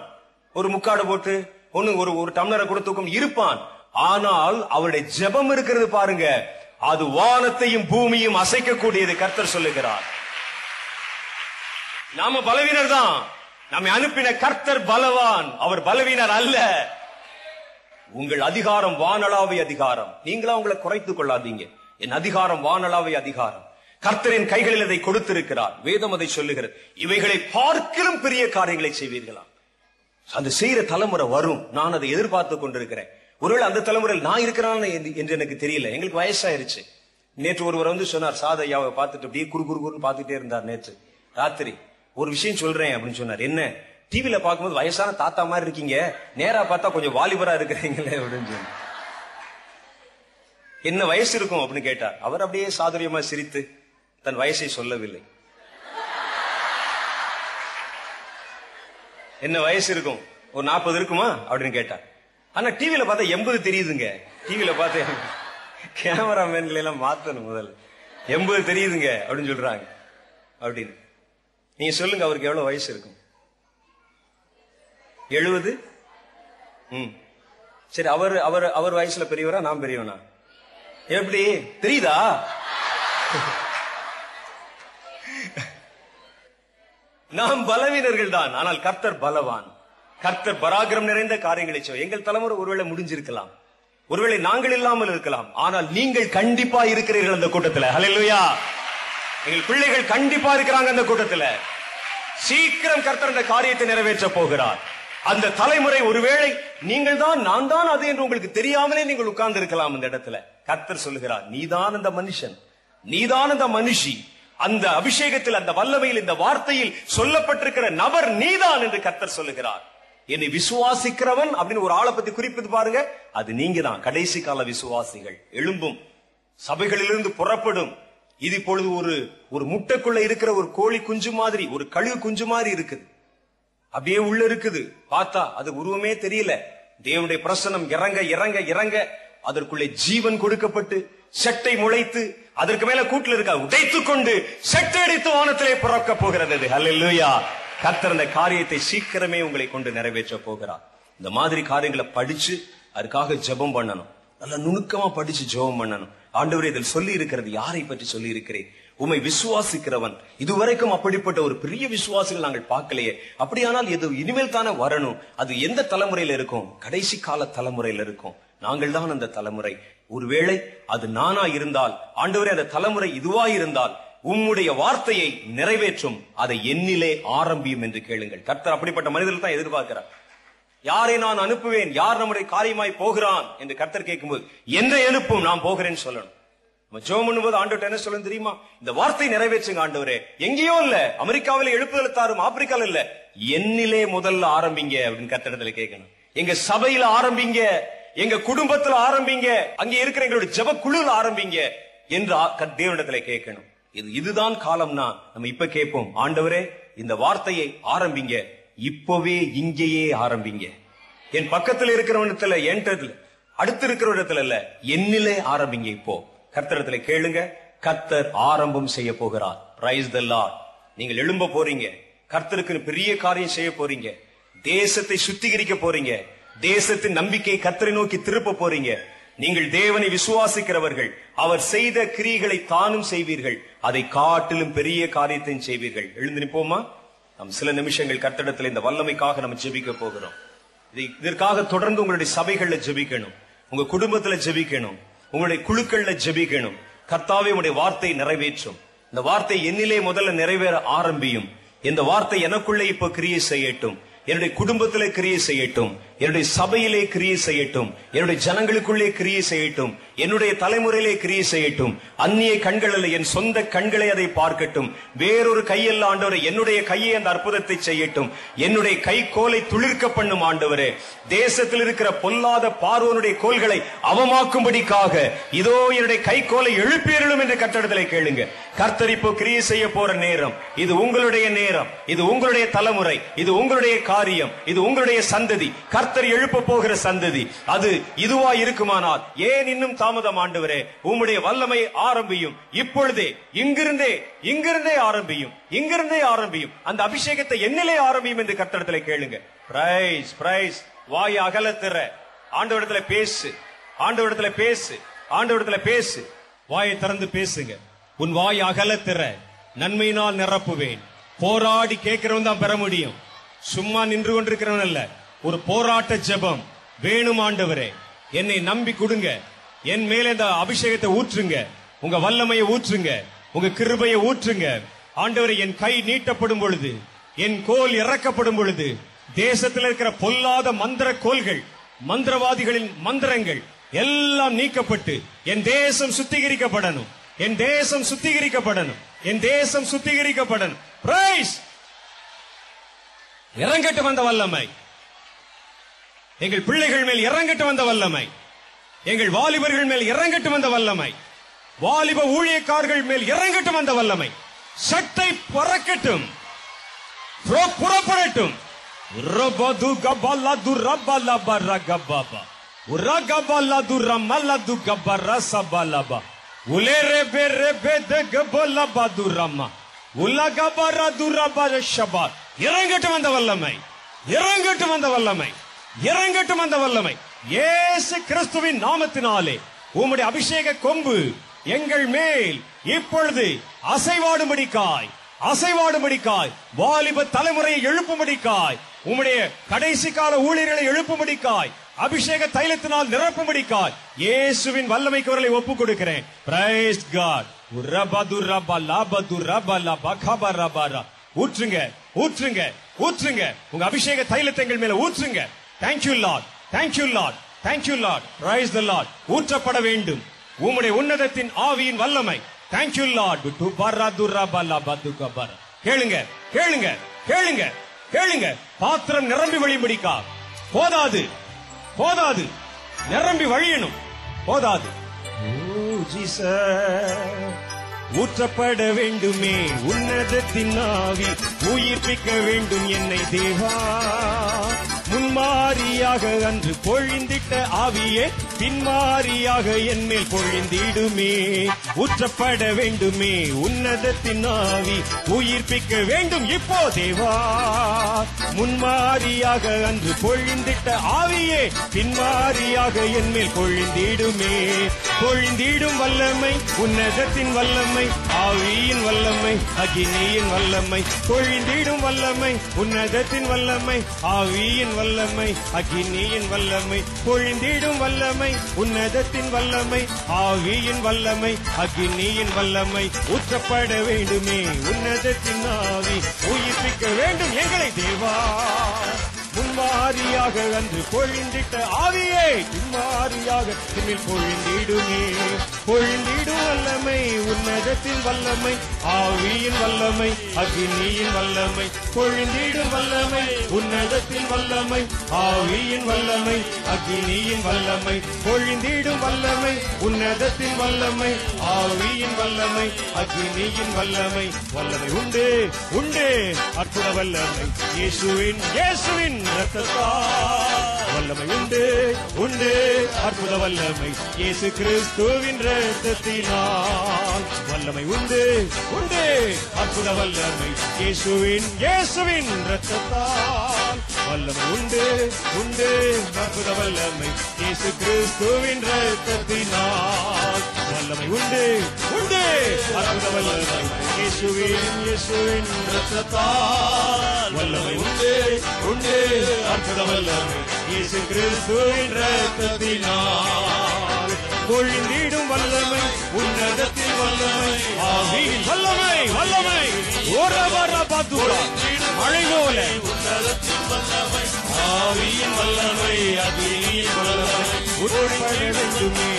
ஒரு முக்காடு போட்டு ஒன்னு ஒரு டம்ளரை கொடுத்துக்கும் இருப்பான். ஆனால் அவருடைய ஜெபம் இருக்கிறது பாருங்க, அது வானத்தையும் பூமியும் அசைக்கக்கூடியது. கர்த்தர் சொல்லுகிறார், நாம பலவீனர் தான், நம்மை அனுப்பின கர்த்தர் பலவான், அவர் பலவீனர் அல்ல. உங்கள் அதிகாரம் வானளாவிய அதிகாரம். நீங்களா உங்களை குறைத்துக் கொள்ளாதீங்க. என் அதிகாரம் வானளாவிய அதிகாரம். கர்த்தரின் கைகளில் அதை கொடுத்திருக்கிறார். வேதம் அதை சொல்லுகிறது. இவைகளை பார்க்கிலும் பெரிய காரியங்களை செய்வீர்களாம். அந்த செய்யற தலைமுறை வரும். நான் அதை எதிர்பார்த்து கொண்டிருக்கிறேன். ஒருவேளை அந்த தலைமுறையில் நான் இருக்கிறான் என்று எனக்கு தெரியல. எங்களுக்கு வயசாயிருச்சு. நேற்று ஒருவர் வந்து சொன்னார், சாதையாவை பார்த்துட்டு அப்படியே குறுகுறுன்னு பார்த்துட்டே இருந்தார். நேற்று ராத்திரி ஒரு விஷயம் சொல்றேன் அப்படின்னு சொன்னார். என்ன? டிவியில பார்க்கும்போது வயசான தாத்தா மாதிரி இருக்கீங்க, நேரா பார்த்தா கொஞ்சம் வாலிபரா இருக்கிறீங்களே அப்படின்னு சொல்லி. என்ன வயசு இருக்கும் அப்படின்னு கேட்டார். அவர் அப்படியே சாதுரியமா சிரித்து தன் வயசை சொல்லவில்லை. என்ன வயசு இருக்கும்? ஒரு 40 இருக்குமா அப்படின்னு கேட்டார். ஆனா டிவியில பார்த்தா 80 தெரியுதுங்க. டிவியில பார்த்து கேமராமேன்ல எல்லாம் மாத்தணும், முதல்ல 80 தெரியுதுங்க அப்படின்னு சொல்றாங்க. அப்படின்னு நீங்க சொல்லுங்க, அவருக்கு எவ்வளவு வயசு இருக்கும்? 70? சரி, அவர் அவர் அவர் வயசுல பெரியவரா நான் பெரியவனா? எப்படி தெரியுதா? நாம் பலவீனர்கள் தான், ஆனால் கர்த்தர் பலவான். கர்த்தர் பராக்கிரம் நிறைந்த காரியங்களை செய்வார். எங்கள் தலைமுறை ஒருவேளை முடிஞ்சிருக்கலாம், ஒருவேளை நாங்கள் இல்லாமல் இருக்கலாம், ஆனால் நீங்கள் கண்டிப்பா இருக்கிறீர்கள் அந்த கூட்டத்தில். ஹல்லேலூயா. எங்கள் பிள்ளைகள் கண்டிப்பா இருக்கிறாங்க அந்த கூட்டத்தில். சீக்கிரம் கர்த்தர் அந்த காரியத்தை நிறைவேற்ற போகிறார். அந்த தலைமுறை ஒருவேளை நீங்கள் தான், நான் தான் அது என்று உங்களுக்கு தெரியாமலே நீங்கள் உட்கார்ந்து இருக்கலாம் அந்த இடத்துல. கர்த்தர் சொல்லுகிறார், நீதான் அந்த மனுஷன், நீதான் அந்த மனுஷி, அந்த அபிஷேகத்தில், அந்த வல்லமையில், இந்த வார்த்தையில் சொல்லப்பட்டிருக்கிற நபர் நீதான் என்று கர்த்தர் சொல்லுகிறார். என்னை விசுவாசிக்கிறவன் அப்படின்னு ஒரு ஆளை பத்தி குறிப்பிட்டு பாருங்க, அது நீங்க தான். கடைசி கால விசுவாசிகள் எழும்பும், சபைகளிலிருந்து புறப்படும். இது இப்பொழுது ஒரு முட்டைக்குள்ள இருக்கிற ஒரு கோழி குஞ்சு மாதிரி, ஒரு கழுகு குஞ்சு மாதிரி இருக்குது. அப்படியே உள்ள இருக்குது. பார்த்தா அது உருவமே தெரியல. தேவனுடைய பிரசனம் இறங்க இறங்க இறங்க அதற்குள்ளே ஜீவன் கொடுக்கப்பட்டு செட்டை முளைத்து அதற்கு மேல கூட்டில் இருக்க உடைத்துக் கொண்டு செட்டை அடித்து வானத்திலே பறக்க போகிறது. ஹல்லேலூயா. கர்த்தர் அந்த காரியத்தை சீக்கிரமே உங்களை கொண்டு நிறைவேற்ற போகிறார். இந்த மாதிரி காரியங்களை படிச்சு அதுக்காக ஜெபம் பண்ணணும். நல்லா நுணுக்கமா படிச்சு ஜெபம் பண்ணணும். ஆண்டவரே, இதில் சொல்லி இருக்கிறது யாரை பற்றி சொல்லி இருக்கிறேன்? உம்மை விசுவாசிக்கிறவன். இதுவரைக்கும் அப்படிப்பட்ட ஒரு பெரிய விசுவாசிகள் நாங்கள் பார்க்கலையே. அப்படியானால் எது இனிமேல் தானே வரணும். அது எந்த தலைமுறையில இருக்கும்? கடைசி கால தலைமுறையில இருக்கும். நாங்கள் தான் அந்த தலைமுறை. ஒருவேளை அது நானா இருந்தால், ஆண்டவரே அந்த தலைமுறை இதுவா இருந்தால் உம்முடைய வார்த்தையை நிறைவேற்றும், அதை என்னிலே ஆரம்பியும் என்று கேளுங்கள். கர்த்தர் அப்படிப்பட்ட மனிதர்கள் தான் எதிர்பார்க்கிறார். யாரை நான் அனுப்புவேன்? யார் நம்முடைய காரியமாய் போகிறான் என்று கர்த்தர் கேட்கும்போது என்ன எழுப்பும் நான் போகிறேன்னு சொல்லணும். நம்ம ஜெபம் பண்ணும்போது ஆண்டவர்ட்ட என்ன சொல்லணும் தெரியுமா? இந்த வார்த்தை நிறைவேற்றுங்க ஆண்டவரே. எங்கேயோ இல்ல, அமெரிக்காவில எழுப்புதல் தாரும், ஆப்பிரிக்கால இல்ல, என்னிலே முதல்ல ஆரம்பிங்க அப்படின்னு கர்த்தரிடத்துல கேட்கணும். எங்க சபையில ஆரம்பிங்க, எங்க குடும்பத்துல ஆரம்பிங்க, அங்கே இருக்கிற எங்களுடைய ஜெப குழுல ஆரம்பிங்க என்று தேவனிடத்துல கேட்கணும். இதுதான் காலம்னா நம்ம இப்ப கேட்போம், ஆண்டவரே இந்த வார்த்தையை ஆரம்பிங்க, இப்பவே இங்கேயே ஆரம்பிங்க. என் பக்கத்துல இருக்கிறவனத்துல, என் அடுத்து இருக்கிற இடத்துல இல்ல, என்னிலே ஆரம்பிங்க. இப்போ கர்த்தரத்துல கேளுங்க. கர்த்தர் ஆரம்பம் செய்ய போகிறார். Praise the Lord. நீங்கள் எழும்ப போறீங்க. கர்த்தருக்கு பெரிய காரியம் செய்ய போறீங்க. தேசத்தை சுத்திகரிக்க போறீங்க. தேசத்தின் நம்பிக்கை கர்த்தரை நோக்கி திருப்ப போறீங்க. நீங்கள் தேவனை விசுவாசிக்கிறவர்கள். அவர் செய்த கிரியைகளை தானும் செய்வீர்கள். அதை காட்டிலும் பெரிய காரியத்தையும் செய்வீர்கள். எழுந்து நிப்போமா? நம் சில நிமிஷங்கள் கர்த்தரிடத்தில் இந்த வல்லமைக்காக நம்ம ஜெபிக்க போகிறோம். இதற்காக தொடர்ந்து உங்களுடைய சபைகள்ல ஜெபிக்கணும், உங்க குடும்பத்துல ஜெபிக்கணும், உங்களுடைய குழுக்கள்ல ஜெபிக்கணும். கர்த்தாவே உங்களுடைய வார்த்தையை நிறைவேற்றும். இந்த வார்த்தை என்னிலே முதல்ல நிறைவேற ஆரம்பியும். இந்த வார்த்தை எனக்குள்ளே இப்ப கிரியை செய்யட்டும், என்னுடைய குடும்பத்திலே கிரியை செய்யட்டும், என்னுடைய சபையிலே கிரியை செய்யட்டும், என்னுடைய ஜனங்களுக்குள்ளே கிரியை செய்யட்டும், என்னுடைய தலைமுறையிலே கிரியை செய்யட்டும். அந்நிய கண்கள் அல்ல, என் சொந்த கண்களை அதை பார்க்கட்டும். வேறொரு கையல்ல ஆண்டவரே, என்னுடைய கையை அந்த அற்புதத்தை செய்யட்டும். என்னுடைய கை கோலை துளிர்க்க பண்ணும் ஆண்டவரே. தேசத்தில் இருக்கிற பொல்லாத பார்வோனுடைய கோல்களை அவமாக்கும்படிக்காக இதோ என்னுடைய கை கோலை எழுப்பேறலும் என்று கட்டடத்திலே கேளுங்க. கர்த்தர் இப்போ கிரியை செய்ய போற நேரம், இது உங்களுடைய நேரம், இது உங்களுடைய தலைமுறை, இது உங்களுடைய காரியம், இது உங்களுடைய சந்ததி, கர்த்தர் எழுப்ப போகிற சந்ததி. அது இதுவா இருக்குமானால் ஏன் இன்னும் தாமதம்? ஆண்டவரே, உம்முடைய வல்லமை ஆரம்பியும் இப்பொழுதே, இங்கிருந்தே ஆரம்பியும், இங்கிருந்தே ஆரம்பியும். அந்த அபிஷேகத்தை என்னிலே ஆரம்பியும் என்று கர்த்தரிடத்திலே கேளுங்க. பிரைஸ் பிரைஸ் வாய் அகலத்திற ஆண்டவரிடத்திலே பேசு, ஆண்டவரிடத்திலே பேசு, ஆண்டவரிடத்திலே பேசு. வாயை திறந்து பேசுங்க. உன் வாய் அகலத்திற, நன்மையினால் நிரப்புவேன். போராடி கேட்கிறவன் தான் பெற முடியும். சும்மா நின்று கொண்டிருக்கிறவன் அல்ல. ஒரு போராட்ட ஜெபம் வேணும். ஆண்டவரே, என்னை நம்பி கொடுங்க, என் மேல இந்த அபிஷேகத்தை ஊற்றுங்க, உங்க வல்லமையை ஊற்றுங்க, உங்க கிருபையை ஊற்றுங்க. ஆண்டவரே, என் கை நீட்டப்படும் பொழுது, என் கோல் இறக்கப்படும் பொழுது, தேசத்தில் இருக்கிற பொல்லாத மந்திர கோல்கள், மந்திரவாதிகளின் மந்திரங்கள் எல்லாம் நீக்கப்பட்டு என் தேசம் சுத்திகரிக்கப்படணும், என் தேசம் சுத்திகரிக்கப்படணும், என் தேசம் சுத்திகரிக்கப்படணும். பிரைஸ் இறங்கட்டு வந்த வல்லமை, எங்கள் பிள்ளைகள் மேல் இறங்கட்டு வந்த வல்லமை, எங்கள் வாலிபர்கள் மேல் இறங்கட்டு வந்த வல்லமை, வாலிப ஊழியக்காரர்கள் மேல் இறங்கட்டு வந்த வல்லமை. சட்டை பறக்கட்டும், புறப்படட்டும். இறங்கட்டு வந்த வல்லமை, இறங்கட்டு வந்த வல்லமை, இறங்கட்டும் அந்த வல்லமை. இயேசு கிறிஸ்துவின் நாமத்தினாலே உம்முடைய அபிஷேக கொம்பு எங்கள் மேல் இப்பொழுது அசைவாடும்படிக்காய், அசைவாடும்படிக்காய், வாலிப தலைமுறையை எழுப்பும்படிக்காய், உம்முடைய கடைசி கால ஊழியர்களை எழுப்பும்படிக்காய், அபிஷேக தைலத்தினால் நிரப்பும்படிக்காய் இயேசுவின் வல்லமைக்குவர்களை ஒப்புக் கொடுக்கிறேன். Praise God. ஊற்றுங்க, ஊற்றுங்க, ஊற்றுங்க, உங்க அபிஷேக தைலத்தை எங்கள் மேல ஊற்றுங்க. Thank you Lord, thank you Lord, thank you Lord. Praise the Lord. ஊற்றப்பட வேண்டும் உம்முடைய உன்னதத்தின் ஆவியின் வல்லமை. Thank you Lord. கேளுங்க, கேளுங்க, கேளுங்க, கேளுங்க. பாத்திரம் நிரம்பி வழியும்படிக்கா. போதாது, போதாது, நிரம்பி வழியணும். போதாது. ஊற்றப்பட வேண்டுமே உன்னதத்தின் ஆவி, உயிர்ப்பிக்க வேண்டும் என்னை தேவா. முன்மாரியாக அன்று பொழிந்திட்ட ஆவியே பின்மாரியாக என்மேல் பொழிந்திடுமே. ஊற்றப்பட வேண்டுமே உன்னதத்தின் ஆவி, உயிர்ப்பிக்க வேண்டும் இப்போ தேவா. முன்மாரியாக அன்று பொழிந்திட்ட ஆவியே பின்மாரியாக என்மேல் பொழிந்திடுமே. பொழிந்திடும் வல்லமை உன்னதத்தின் வல்லமை, ஆவியின் வல்லமை, அகினியின் வல்லமை. பொழிந்திடும் வல்லமை உன்னதத்தின் வல்லமை, ஆவியின் வல்லமை, அகினியின் வல்லமை. பொழிந்திடும் வல்லமை உன்னதத்தின் வல்லமை, ஆவியின் வல்லமை, அகினியின் வல்லமை. ஊற்றப்பட வேண்டுமே உன்னதத்தின் ஆவி, உயிர்ப்பிக்க வேண்டும் எங்களை தேவா. முன்மாரியாக அன்று பொழிந்திட்ட ஆவியை பின்மாரியாக என்மேல் பொழிந்திடுமே. பொழிந்திடும் வல்லமை உன்னதத்தின் வல்லமை, ஆவியின் வல்லமை, அகினியின் வல்லமை. பொழிந்திடும் வல்லமை உன்னதத்தின் வல்லமை, ஆவியின் வல்லமை, அகினியின் வல்லமை. பொழிந்திடும் வல்லமை உன்னதத்தின் வல்லமை, ஆவியின் வல்லமை, அகினியின் வல்லமை. வல்லமை உண்டு, உண்டு அற்புத வல்லமை இயேசுவின், இயேசுவின் இரத்தத்தால். வல்லமை உண்டு, உண்டு அற்புத வல்லமை இயேசு கிறிஸ்துவின் இரத்தத்தினால். வல்லமை உண்டு, உண்டு அற்புத வல்லமை இயேசுவின், இயேசுவின் இரத்தத்தால். வல்லமை உண்டு, உண்டு அற்புத வல்லமை இயேசு கிறிஸ்துவின் இரத்தத்தினால். வல்லமை உண்டு, உண்டு அற்புத வல்லமை இயேசுவின், இயேசுவின் இரத்தத்தால். வல்லமை உண்டு, உண்டு அற்புத வல்லமை இயேசு கிறிஸ்துவின் இரத்தத்தினால். பொழிந்திடும் வல்லமை உன்னதத்தின் வல்லமை, ஆவியின் வல்லமை, வல்லமை. ஓரவரா பாதுரா மழை போல உன்னதத்தின் வல்லமை, ஆவியின் வல்லமை, அக்னியின் வல்லமை உட்பட வேண்டுமே.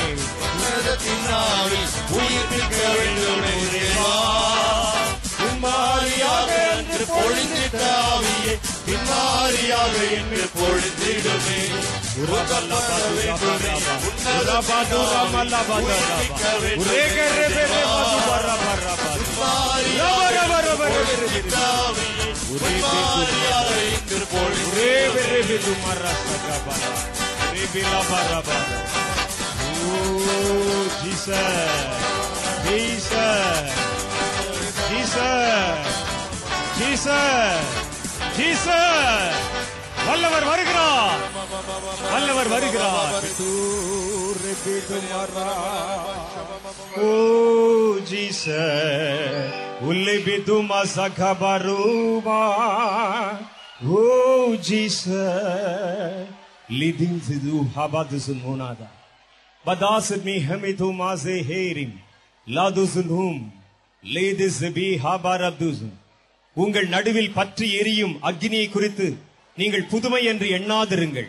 உன்னதத்தின் ஆவி உயிர்ப்பிக்க வேண்டுமே. பின்மாரியாக என்று பொழிந்திட்ட ஆவியை பின்மாரியாக என்று பொழிந்திடுமே. வல்லவர் வருகிறார், வல்லவர் வருகிறார். ஓ ஜீசஸ் உல்லை பிதுமா சகா பருமா. ஓ ஜீசஸ் लीदिन से दू हाबाद सुनोनादा बदास में हमें तो माँ से हेरिम लादु सुनूम लेदि से भी हाबार अब्दुजुम. உங்கள் நடுவில் பற்றி எரியும் அக்னியை குறித்து நீங்கள் புதுமை என்று எண்ணாதிருங்கள்.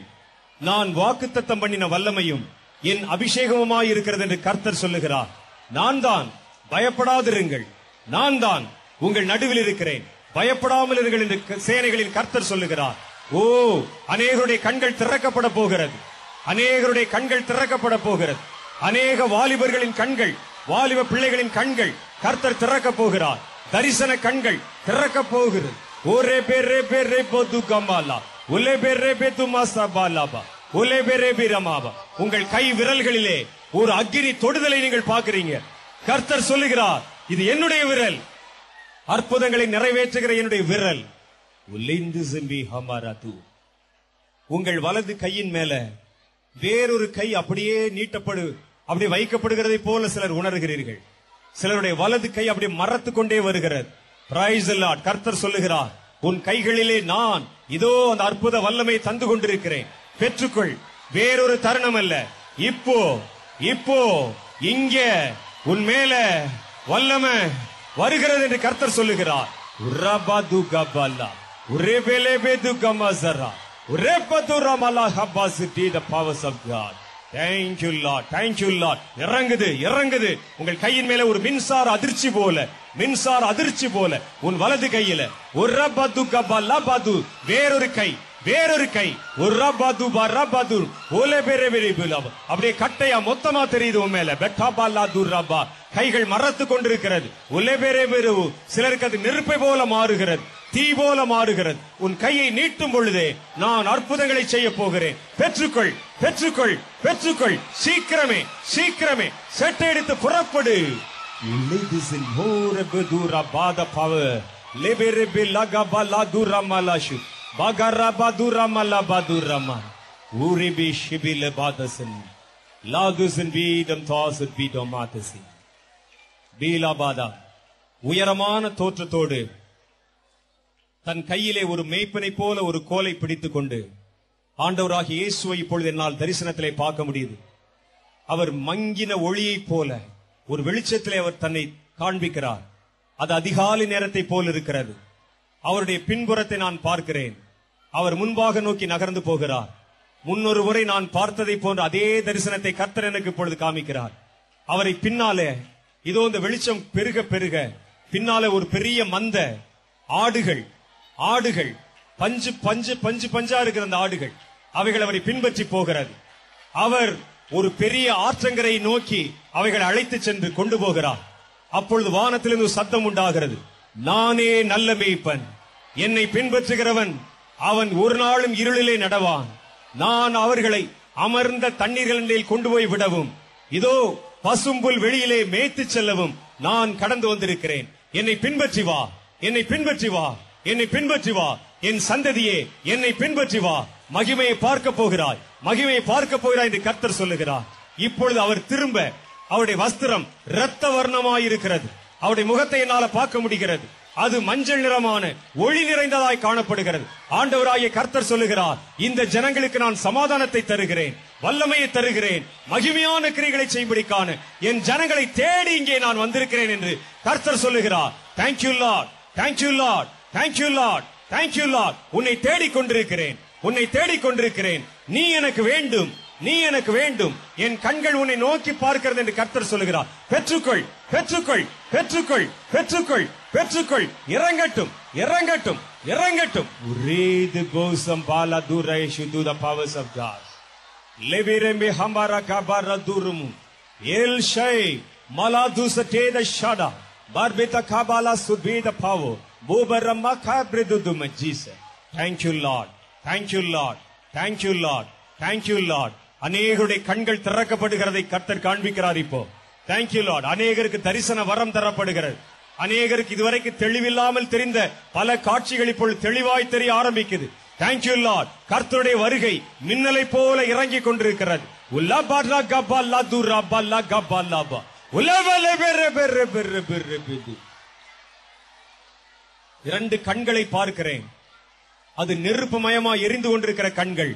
நான் வாக்குத்தத்தம் பண்ணின வல்லமையும் என் அபிஷேகமுமாய் இருக்கிறது என்று கர்த்தர் சொல்லுகிறார். நான் தான், பயப்படாதிருங்கள். நான் தான் உங்கள் நடுவில் இருக்கிறேன், பயப்படாமல் இருங்கள் என்று சேனைகளின் கர்த்தர் சொல்லுகிறார். ஓ, அநேகருடைய கண்கள் திறக்கப்பட போகிறது, அநேகருடைய கண்கள் திறக்கப்பட போகிறது. அநேக வாலிபர்களின் கண்கள், வாலிப பிள்ளைகளின் கண்கள் கர்த்தர் திறக்க போகிறார். தரிசன கண்கள் திறக்க போகிறது. ஒரே பேரே பேரே போது கம்பாலா ஒலே பேரே பே துமாசா பாலாபா ஒலே பேரே பீரமாபா. உங்கள் கை விரல்களிலே ஒரு அக்கினி தொடுதலை நீங்கள் பார்க்கிறீங்க. கர்த்தர் சொல்லுகிறார், இது என்னுடைய விரல், அற்புதங்களை நிறைவேற்றுகிற என்னுடைய விரல். உங்கள் வலது கையின் மேல வேறொரு கை அப்படியே அப்படியே வைக்கப்படுகிறதை போல சிலர் உணர்கிறீர்கள். சிலருடைய வலது கை அப்படியே மறத்து கொண்டே வருகிறது. Praise the Lord. கர்த்தர் சொல்லுகிறார், உன் கைகளிலே நான் இதோ அந்த அற்புத வல்லமை தந்து கொண்டிருக்கிறேன், பெற்றுக்கொள். வேறொரு தருணம் அல்ல, இப்போ இப்போ இங்க உன் மேல வல்லமை வருகிறது என்று கர்த்தர் சொல்லுகிறார். ஒரே வேலை பேதுகமசரா ஒரே பதுரமலா capacity the powers of God. Thank you Lord, thank you Lord. இறங்குது, இறங்குது. உங்கள் கையின் மேல ஒரு மின்சார அதிர்ச்சி போல, மின்சார அதிர்ச்சி போல உன் வலது கையில ஒரே பதுகபலா பது வேறொரு கை, வேறொரு கை ஒரே பது பரபது ஓலே பெரே பெரே புலவ அப்படியே கட்டையா மொத்தமா தெரியுது உன் மேல. பெட்டாபலா துரபா கைகள் மறத்து கொண்டிருக்கிறது. ஒலே பெரே பெரு சிலருக்கு அது நெருப்பை போல மாறுகிறது, தீ போல மாறுகிறது. உன் கையை நீட்டும் பொழுதே நான் அற்புதங்களை செய்ய போகிறேன், பெற்றுக்கொள் பெற்றுக்கொள் பெற்றுக்கொள். சீக்கிரமே சீக்கிரமே செட்டை எடுத்து புறப்படு. உயரமான தோற்றத்தோடு தன் கையிலே ஒரு மேய்ப்பனை போல ஒரு கோலை பிடித்துக் கொண்டு ஆண்டவராகிய இயேசுவை இப்பொழுது என்னால் தரிசனத்திலே பார்க்க முடியுது. அவர் மங்கின ஒளியை போல ஒரு வெளிச்சத்திலே அவர் தன்னை காண்பிக்கிறார். அது அதிகாலை நேரத்தை போல் இருக்கிறது. அவருடைய பின்புறத்தை நான் பார்க்கிறேன். அவர் முன்பாக நோக்கி நகர்ந்து போகிறார். முன்னொரு முறை நான் பார்த்ததை போன்ற அதே தரிசனத்தை கர்த்தர் எனக்கு இப்பொழுது காமிக்கிறார். அவரை பின்னாலே இதோ இந்த வெளிச்சம் பெருக பெருக பின்னாலே ஒரு பெரிய மந்த ஆடுகள், ஆடுகள் பஞ்சு பஞ்சு பஞ்சு பஞ்சா இருக்கிற அந்த ஆடுகள் அவைகள் அவரை பின்பற்றி போகிறது. அவர் ஒரு பெரிய ஆற்றங்கரை நோக்கி அவைகள் அழைத்து சென்று கொண்டு போகிறார். அப்பொழுது வானத்திலிருந்து சத்தம் உண்டாகிறது, நானே நல்ல மேய்ப்பன், என்னை பின்பற்றுகிறவன் அவன் ஒரு நாளும் இருளிலே நடவான், நான் அவர்களை அமர்ந்த தண்ணீர்களில் கொண்டு போய் விடவும் இதோ பசும்புல் வெளியிலே மேய்த்து செல்லவும் நான் கடந்து வந்திருக்கிறேன். என்னை பின்பற்றி வா, என்னை பின்பற்றி வா, என்னை பின்பற்றி வா, என் சந்ததியே என்னை பின்பற்றி வா, மகிமையை பார்க்க போகிறாய், மகிமையை பார்க்க போகிறாய் என்று கர்த்தர் சொல்லுகிறார். இப்பொழுது அவர் திரும்ப, அவருடைய வஸ்திரம் இரத்த வர்ணமாயிருக்கிறது. அவருடைய முகத்தை என்னால பார்க்க முடிகிறது. அது மஞ்சள் நிறமான ஒளி நிறைந்ததாய் காணப்படுகிறது. ஆண்டவராகிய கர்த்தர் சொல்லுகிறார், இந்த ஜனங்களுக்கு நான் சமாதானத்தை தருகிறேன், வல்லமையை தருகிறேன், மகிமையான கிரிகளை செய்யும்படிக்கான என் ஜனங்களை தேடி இங்கே நான் வந்திருக்கிறேன் என்று கர்த்தர் சொல்லுகிறார். Thank you Lord, thank you Lord, Thank you Lord. Thank you Lord. உன்னை தேடிக் கொண்டிருக்கிறேன், உன்னை தேடிக் கொண்டிருக்கிறேன், நீ எனக்கு வேண்டும், நீ எனக்கு வேண்டும், என் கண்கள் உன்னை நோக்கி பார்க்கிறது என்று கர்த்தர் சொல்லுகிறார். பெற்றுக்கொள், பெற்றுக்கொள், பெற்றுக்கொள், பெற்றுக்கொள், பெற்றுக்கொள். இறங்கட்டும், இறங்கட்டும், இறங்கட்டும். Read Gosam Bala Duraishi through the powers of God. Levirembe Hambara Kabara Durumu. El Shai Maladusate the Shada. Barbeta Kabala Sudbe the power. Bobarama Kabreduduma Jesus. Thank you Lord. Thank you Lord. Thank you Lord. Thank you Lord. அநேகருடைய கண்கள் திறக்கப்படுகிறதை கர்த்தர் காண்பிக்கிறார் இப்போ. Thank you Lord. அநேகருக்கு தரிசன வரம் தரப்படுகிறது. அநேகருக்கு இதுவரைக்கு தெளிவில்லாமல் தெரிந்த பல காட்சிகள் இப்பொழுது தெளிவாய் தெரிய ஆரம்பிக்குது. Thank you Lord. கர்த்தருடைய வருகை மின்னலை போல இறங்கி கொண்டிருக்கிறது. இரண்டு கண்களை பார்க்கிறேன். அது நெருப்புமயமா எரிந்து கொண்டிருக்கிற கண்கள்.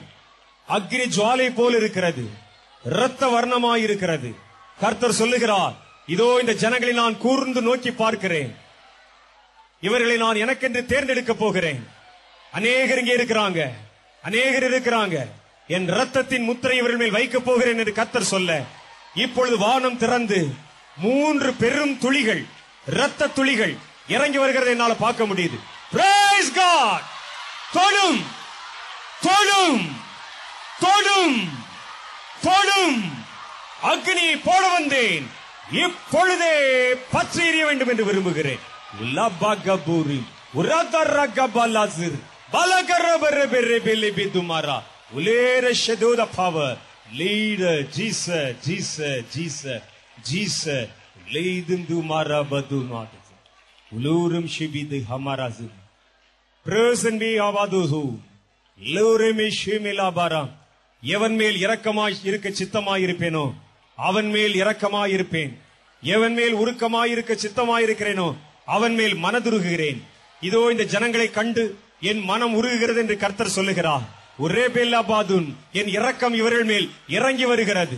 அக்னி ஜுவாலை போல் இருக்கிறது, இரத்த வர்ணமாய் இருக்கிறது. கர்த்தர் சொல்லுகிறார், இதோ இந்த ஜனங்களை நான் கூர்ந்து நோக்கி பார்க்கிறேன், இவர்களை நான் எனக்கென்று தேர்ந்தெடுக்க போகிறேன். அநேகர் இங்கே இருக்கிறாங்க, அநேகர் இருக்கிறாங்க. என் இரத்தத்தின் முத்திரை இவர்கள் மேல் வைக்கப் போகிறேன் என்று கர்த்தர் சொல்ல, இப்பொழுது வானம் திறந்து மூன்று பெரும் துளிகள், இரத்த துளிகள் இறங்கி வருகிறதை என்னால் பார்க்க முடியுது. Praise God! தொடும், தொடும், தொடும், தொடும். அக்னி போட வந்தேன், இப்பொழுதே பற்றி எரிய வேண்டும் என்று விரும்புகிறேன். எவன் மேல் இரக்கமாய் இருக்க சித்தமாயிருப்பேனோ அவன் மேல் இரக்கமாயிருப்பேன், எவன் மேல் உருக்கமாயிருக்க சித்தமாயிருக்கிறேனோ அவன் மேல் மனதுருகுகிறேன். இதோ இந்த ஜனங்களை கண்டு என் மனம் உருகுகிறது என்று கர்த்தர் சொல்லுகிறார். ஒரே பேல்லாபாதுன் என் இரக்கம் இவர்கள் மேல் இறங்கி வருகிறது.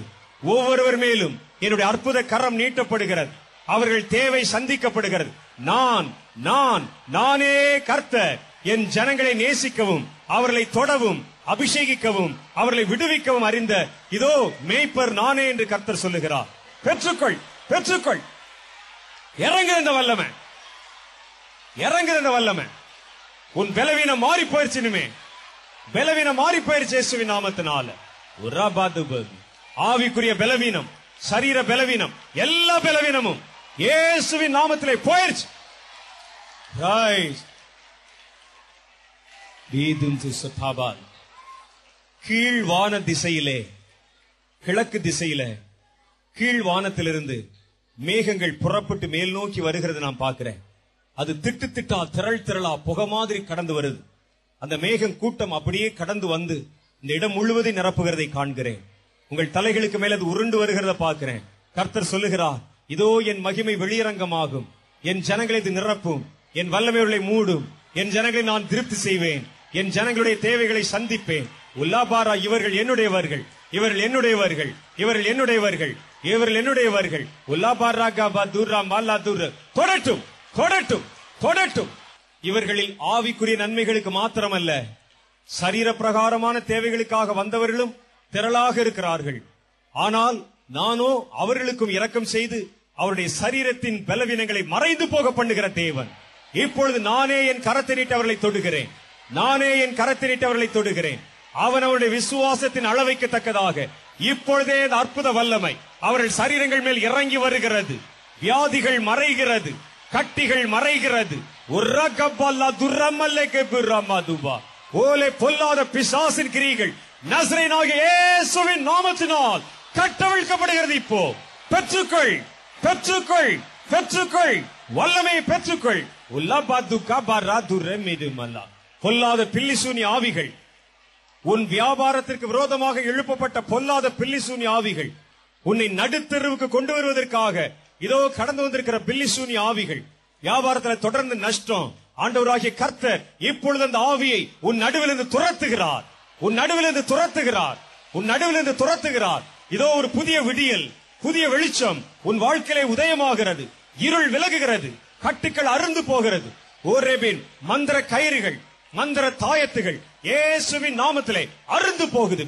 ஒவ்வொருவர் மேலும் என்னுடைய அற்புத கரம் நீட்டப்படுகிறது, அவர்கள் தேவை சந்திக்கப்படுகிறது. நான் நான் நானே கர்த்தர், என் ஜனங்களை நேசிக்கவும் அவர்களை தொடவும் அபிஷேகிக்கவும் அவர்களை விடுவிக்கவும் அறிந்த இதோ மேய்ப்பர் நானே என்று கர்த்தர் சொல்லுகிறார். பெற்றுக்கொள், பெற்றுக்கொள். இறங்குகிற வல்லமை, இறங்குகிற வல்லமை. உன் பலவீனம் மாறி போயிருச்சுனுமே, பலவீனம் மாறி போயிருச்சு இயேசுவின் நாமத்தினால. ஆவிக்குரிய பலவீனம், சரீர பலவீனம், எல்லா பலவீனமும் இயேசுவின் நாமத்திலே போயிருச்சு. கீழ்வான திசையிலே, கிழக்கு திசையில கீழ்வானத்திலிருந்து மேகங்கள் புறப்பட்டு மேல் நோக்கி வருகிறது நான் பார்க்கிறேன். அது திட்டு திட்டா, திரள் திரளா, புகை மாதிரி கடந்து வருது. அந்த மேகம் கூட்டம் அப்படியே கடந்து வந்து இந்த இடம் முழுவதை நிரப்புகிறதை காண்கிறேன். உங்கள் தலைகளுக்கு மேல் அது உருண்டு வருகிறத பார்க்கிறேன். கர்த்தர் சொல்லுகிறார், இதோ என் மகிமை வெளியரங்கமாகும், என் ஜனங்களை இது நிரப்பும், என் வல்லமைகளை மூடும், என் ஜனங்களை நான் திருப்தி செய்வேன், என் ஜனங்களுடைய தேவைகளை சந்திப்பேன். உல்லாபாரா, இவர்கள் என்னுடையவர்கள், இவர்கள் என்னுடையவர்கள், இவர்கள் என்னுடையவர்கள், இவர்கள் என்னுடையவர்கள். உல்லாபாரா காபா தூரா மாலா தூர. தொடட்டும், தொடட்டும், தொடட்டும். இவர்களில் ஆவிக்குரிய நன்மைகளுக்கு மாத்திரமல்ல, சரீர பிரகாரமான தேவைகளுக்காக வந்தவர்களும் திரளாக இருக்கிறார்கள். ஆனால் நானோ அவர்களுக்கும் இரக்கம் செய்து அவருடைய சரீரத்தின் பலவீனங்களை மறைந்து போக பண்ணுகிற தேவன். இப்பொழுது நானே என் கரத்தை நீட்டு அவர்களை தொடுகிறேன், நானே என் கரத்தை நீட்டு அவர்களை தொடுகிறேன். அவன் அவருடைய விசுவாசத்தின் அளவைக்கு தக்கதாக இப்பொழுதே அற்புத வல்லமை அவர்கள் சரீரங்கள் மேல் இறங்கி வருகிறது. வியாதிகள் மறைகிறது, கட்டிகள் மறைகிறது. ஓலை பொல்லாத பிசாசின் கிரிகள் நசரேயனாகிய இயேசுவின் நாமத்தினால் கட்டவிழ்க்கப்படுகிறது இப்போ. பெற்றுக்கொள், பெற்றுக்கொள், பெற்றுக்கொள், வல்லமையை பெற்றுக்கொள். பொல்லாத பில்லிசூனி ஆவிகள், உன் வியாபாரத்திற்கு விரோதமாக எழுப்பப்பட்ட பொல்லாத பில்லிசூனி ஆவிகள், உன்னை நடுத்தெருவுக்கு கொண்டு வருவதற்காக இதோ கடந்து வந்திருக்கிற பில்லிசூனி ஆவிகள், வியாபாரத்தில் தொடர்ந்து நஷ்டம். ஆண்டவராகிய கர்த்தர் இப்பொழுது அந்த ஆவியை உன் நடுவிலிருந்து துரத்துகிறார், உன் நடுவிலிருந்து துரத்துகிறார், உன் நடுவிலிருந்து துரத்துகிறார். இதோ ஒரு புதிய விடியல், புதிய வெளிச்சம் உன் வாழ்க்கையிலே உதயமாகிறது. இருள் விலகுகிறது, கட்டுக்கள் அருந்து போகிறது. ஓரேபின் மந்திர கயிறுகள், மந்திர தாயத்துகள் இயேசுவின் நாமத்திலே அருந்து போகுது.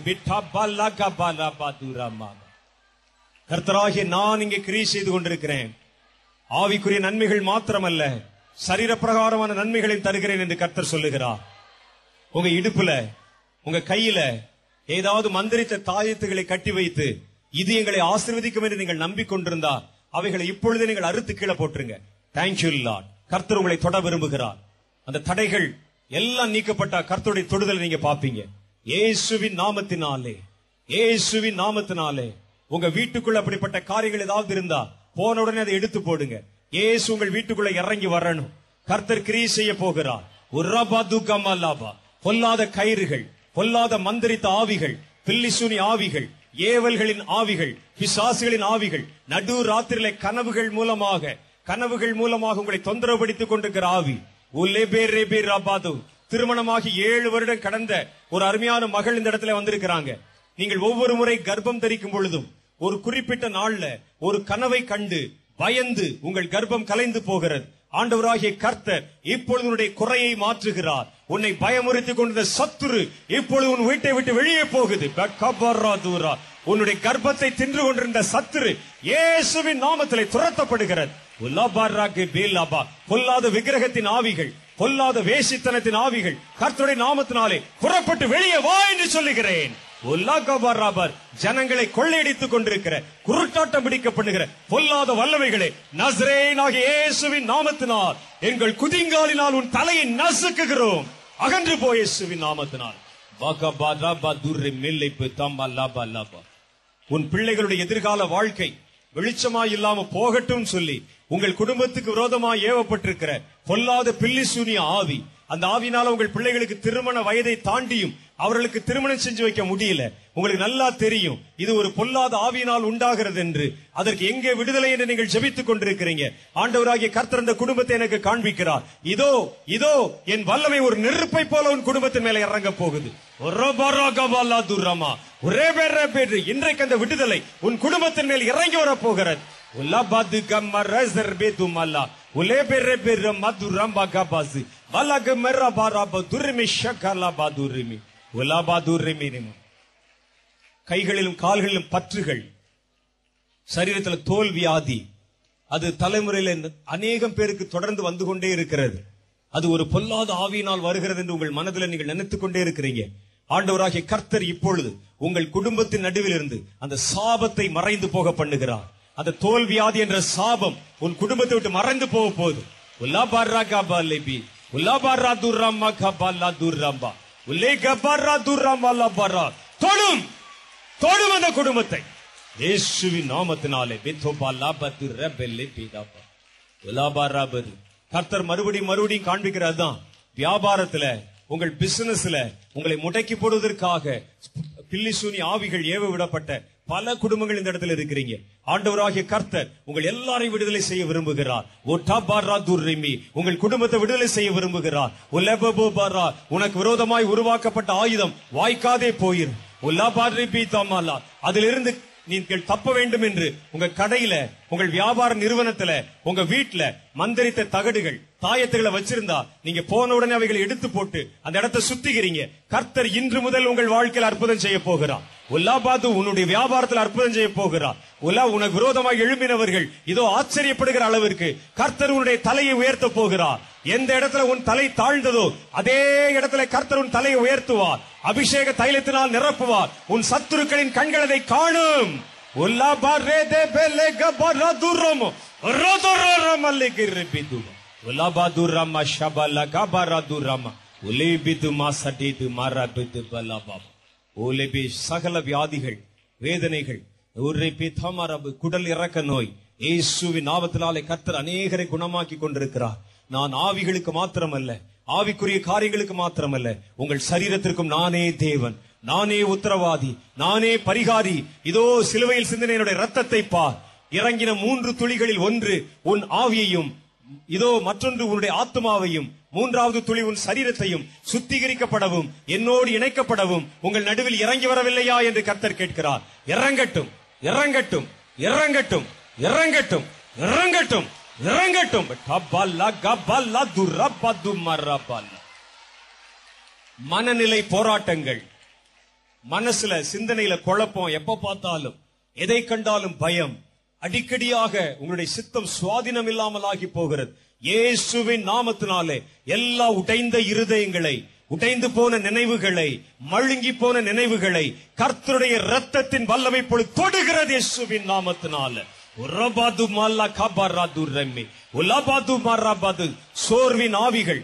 கர்த்தராகிய நான் இங்கே கிரியை செய்து கொண்டிருக்கிறேன். ஆவிக்குரிய நன்மைகள் மாத்திரமல்ல, சரீரப்பிரகாரமான நன்மைகளை தருகிறேன் என்று கர்த்தர் சொல்லுகிறார். உங்க இடுப்புல, உங்க கையில ஏதாவது மந்திரித்த தாயத்துகளை கட்டி வைத்து இது எங்களை ஆசீர்வதிக்கும் என்று நீங்கள் நம்பிக்கொண்டிருந்தா அவைகளை இப்பொழுது நீங்கள் அறுத்து கீழே போட்டுருங்க. Thank you Lord. கர்த்தர் உங்களை தொட விரும்புகிறார். அந்த தடைகள் எல்லாம் நீக்கப்பட்ட கர்த்தருடைய தொடுதல் நீங்க பாப்பீங்க. இயேசுவின் நாமத்தினாலே, இயேசுவின் நாமத்தினாலே உங்க வீட்டுக்குள்ள அப்படிப்பட்ட காரியங்கள் ஏதாவது இருந்தா போன உடனே அதை எடுத்து போடுங்க. இயேசு உங்கள் வீட்டுக்குள்ள இறங்கி வரணும். கர்த்தர் கிரியை செய்ய போகிறார். பொல்லாத கயிறுகள், பொல்லாத மந்திரித்த ஆவிகள், பில்லிசூனி ஆவிகள், ஏவல்களின் ஆவிகள், பிசாசுகளின் ஆவிகள், நடு ராத்திரில கனவுகள் மூலமாக உங்களை தொந்தரவு படுத்திக் கொண்டிருக்கிற ஆவி. திருமணமாகி 7 வருடம் கடந்த ஒரு அருமையான மகள் இந்த இடத்துல வந்திருக்கிறாங்க. நீங்கள் ஒவ்வொரு முறை கர்ப்பம் தரிக்கும் பொழுதும் ஒரு குறிப்பிட்ட நாள்ல ஒரு கனவை கண்டு பயந்து உங்கள் கர்ப்பம் கலைந்து போகிறது. ஆண்டவராகிய கர்த்தர் இப்பொழுது உன்னுடைய குறையை மாற்றுகிறார். உன்னை பயமுறுத்திக் கொண்டிருந்த சத்துரு இப்பொழுது உன் வீட்டை விட்டு வெளியே போகுது. உன்னுடைய கர்ப்பத்தை தின்று கொண்டிருந்த சத்துரு இயேசுவின் நாமத்திலே துரத்தப்படுகிறது. பொல்லாத விக்கிரகத்தின் ஆவிகள், பொல்லாத வேசித்தனத்தின் ஆவிகள் கர்த்தருடைய நாமத்தினாலே புறப்பட்டு வெளியே வா என்று சொல்லுகிறேன். ஜனங்களை கொள்ளையடித்துக் கொண்டிருக்கிற, குருட்டாட்டம் பிடிக்கப்படுகிற பொல்லாத வல்லமைகளே, நசரேயனாகிய இயேசுவின் நாமத்தினால் எங்கள் குதிங்காலினால் உன் தலையை நசுக்குகிறோம். அகன்று போய் இயேசுவின் நாமத்தினால். உன் பிள்ளைகளுடைய எதிர்கால வாழ்க்கை வெளிச்சமாய் இல்லாம போகட்டும் சொல்லி உங்கள் குடும்பத்துக்கு விரோதமாய் ஏவப்பட்டிருக்கிற பொல்லாத பில்லிசூனிய ஆவி, அந்த ஆவினால உங்கள் பிள்ளைகளுக்கு திருமண வயதை தாண்டியும் அவர்களுக்கு திருமணம் செஞ்சு வைக்க முடியல. உங்களுக்கு நல்லா தெரியும் இது ஒரு பொல்லாத ஆவியினால் உண்டாகிறது என்று. அதற்கு எங்கே விடுதலை என்று நீங்கள் ஜெபித்துக் கொண்டிருக்கிறீங்க. ஆண்டவராகிய கர்த்தர் அந்த குடும்பத்தை எனக்கு காண்பிக்கிறார். இதோ இதோ என் வல்லமை ஒரு நெருப்பை போல உன் குடும்பத்தின் மேல இறங்க போகுது. ஒரே பேர் இன்றைக்கு அந்த விடுதலை உன் குடும்பத்தின் மேல் இறங்கி வர போகிறது. கைகளிலும் கால்களிலும் பற்றுகள், சரீரத்தில் தோல் வியாதி, அது தலைமுறையில் அநேகம் பேருக்கு தொடர்ந்து வந்து கொண்டே இருக்கிறது. அது ஒரு பொல்லாத ஆவியினால் வருகிறது என்று உங்கள் மனதில் நீங்கள் நினைத்துக் கொண்டே இருக்கிறீங்க. ஆண்டவராகிய கர்த்தர் இப்பொழுது உங்கள் குடும்பத்தின் நடுவில் இருந்து அந்த சாபத்தை மறைந்து போக பண்ணுகிறார். அந்த தோல் வியாதி என்ற சாபம் உன் குடும்பத்தை விட்டு மறைந்து போக போகுது. தொடும் அந்த குடும்பத்தை இயேசுவின் நாமத்தினாலே. கர்த்தர் மறுபடியும் காண்பிக்கிறது தான். வியாபாரத்துல, உங்கள் பிசினஸ்ல உங்களை முடக்கி போடுவதற்காக பில்லிசூனி ஆவிகள் ஏவ விடப்பட்ட பல குடும்பங்கள் இந்த இடத்துல இருக்கிறீங்க. ஆண்டவராகிய கர்த்தர் உங்கள் எல்லாரையும் விடுதலை செய்ய விரும்புகிறார். உங்கள் குடும்பத்தை விடுதலை செய்ய விரும்புகிறார். உனக்கு விரோதமாய் உருவாக்கப்பட்ட ஆயுதம் வாய்க்காதே போயிரு. அதிலிருந்து நீங்கள் தப்ப வேண்டும் என்று உங்க கடையில, உங்கள் வியாபார நிறுவனத்துல, உங்க வீட்டுல மந்திரித்த தகடுகள், தாயத்துகளை வச்சிருந்தா நீங்க போன உடனே அவைகளை எடுத்து போட்டு அந்த இடத்தை சுத்திக்கிறீங்க. கர்த்தர் இன்று முதல் உங்கள் வாழ்க்கையில் அற்புதம் செய்ய போகிறார். பாது உன்னுடைய வியாபாரத்தில் அற்புதம் செய்ய போகிறார். உனக்கு விரோதமாக எழும்பினவர்கள் இதோ ஆச்சரியப்படுகிற அளவிற்கு கர்த்தர் உன்னுடைய தலையை உயர்த்த போகிறார். எந்த இடத்துல உன் தலை தாழ்ந்ததோ அதே இடத்துல கர்த்தர் உன் தலையை உயர்த்துவார். அபிஷேக தைலத்தினால் நிரப்புவார். உன் சத்துருக்களின் கண்கள் அதை காணும். சகல வியாதிகள், வேதனைகள், குடல் இறக்க நோய் இயேசுவின் நாமத்தினாலே கர்த்தர் அநேகரை குணமாக்கி கொண்டிருக்கிறார். நான் ஆவிகளுக்கு மாத்திரமல்ல, ஆவிக்குரிய காரியங்களுக்கு மாத்திரமல்ல, உங்கள் சரீரத்திற்கும் நானே தேவன், நானே உத்தரவாதி, நானே பரிகாரி. இதோ சிலுவையில் சிந்தின என்னுடைய ரத்தத்தை பார். இறங்கின 3 துளிகளில் ஒன்று உன் ஆவியையும், இதோ மற்றொன்று உன்னுடைய ஆத்மாவையும், 3வது துளி உன் சரீரத்தையும் சுத்திகரிக்கப்படவும் என்னோடு இணைக்கப்படவும் உங்கள் நடுவில் இறங்கி வரவில்லையா என்று கர்த்தர் கேட்கிறார். இறங்கட்டும், இறங்கட்டும், இறங்கட்டும், இறங்கட்டும், இறங்கட்டும், இறங்கட்டும். மனநிலை போராட்டங்கள், மனசுல சிந்தனையில குழப்பம், எப்ப பார்த்தாலும் எதை கண்டாலும் பயம், அடிக்கடியாக உங்களுடைய சித்தம் சுவாதீனம் இல்லாமல் ஆகி போகிறது. இயேசுவின் நாமத்தினாலே எல்லா உடைந்த இருதயங்களை, உடைந்து போன நினைவுகளை, மழுங்கி போன நினைவுகளை கர்த்தருடைய இரத்தத்தின் வல்லமை பொழுது தொடுகிறது இயேசுவின் நாமத்தினால. சோர்வின் ஆவிகள்,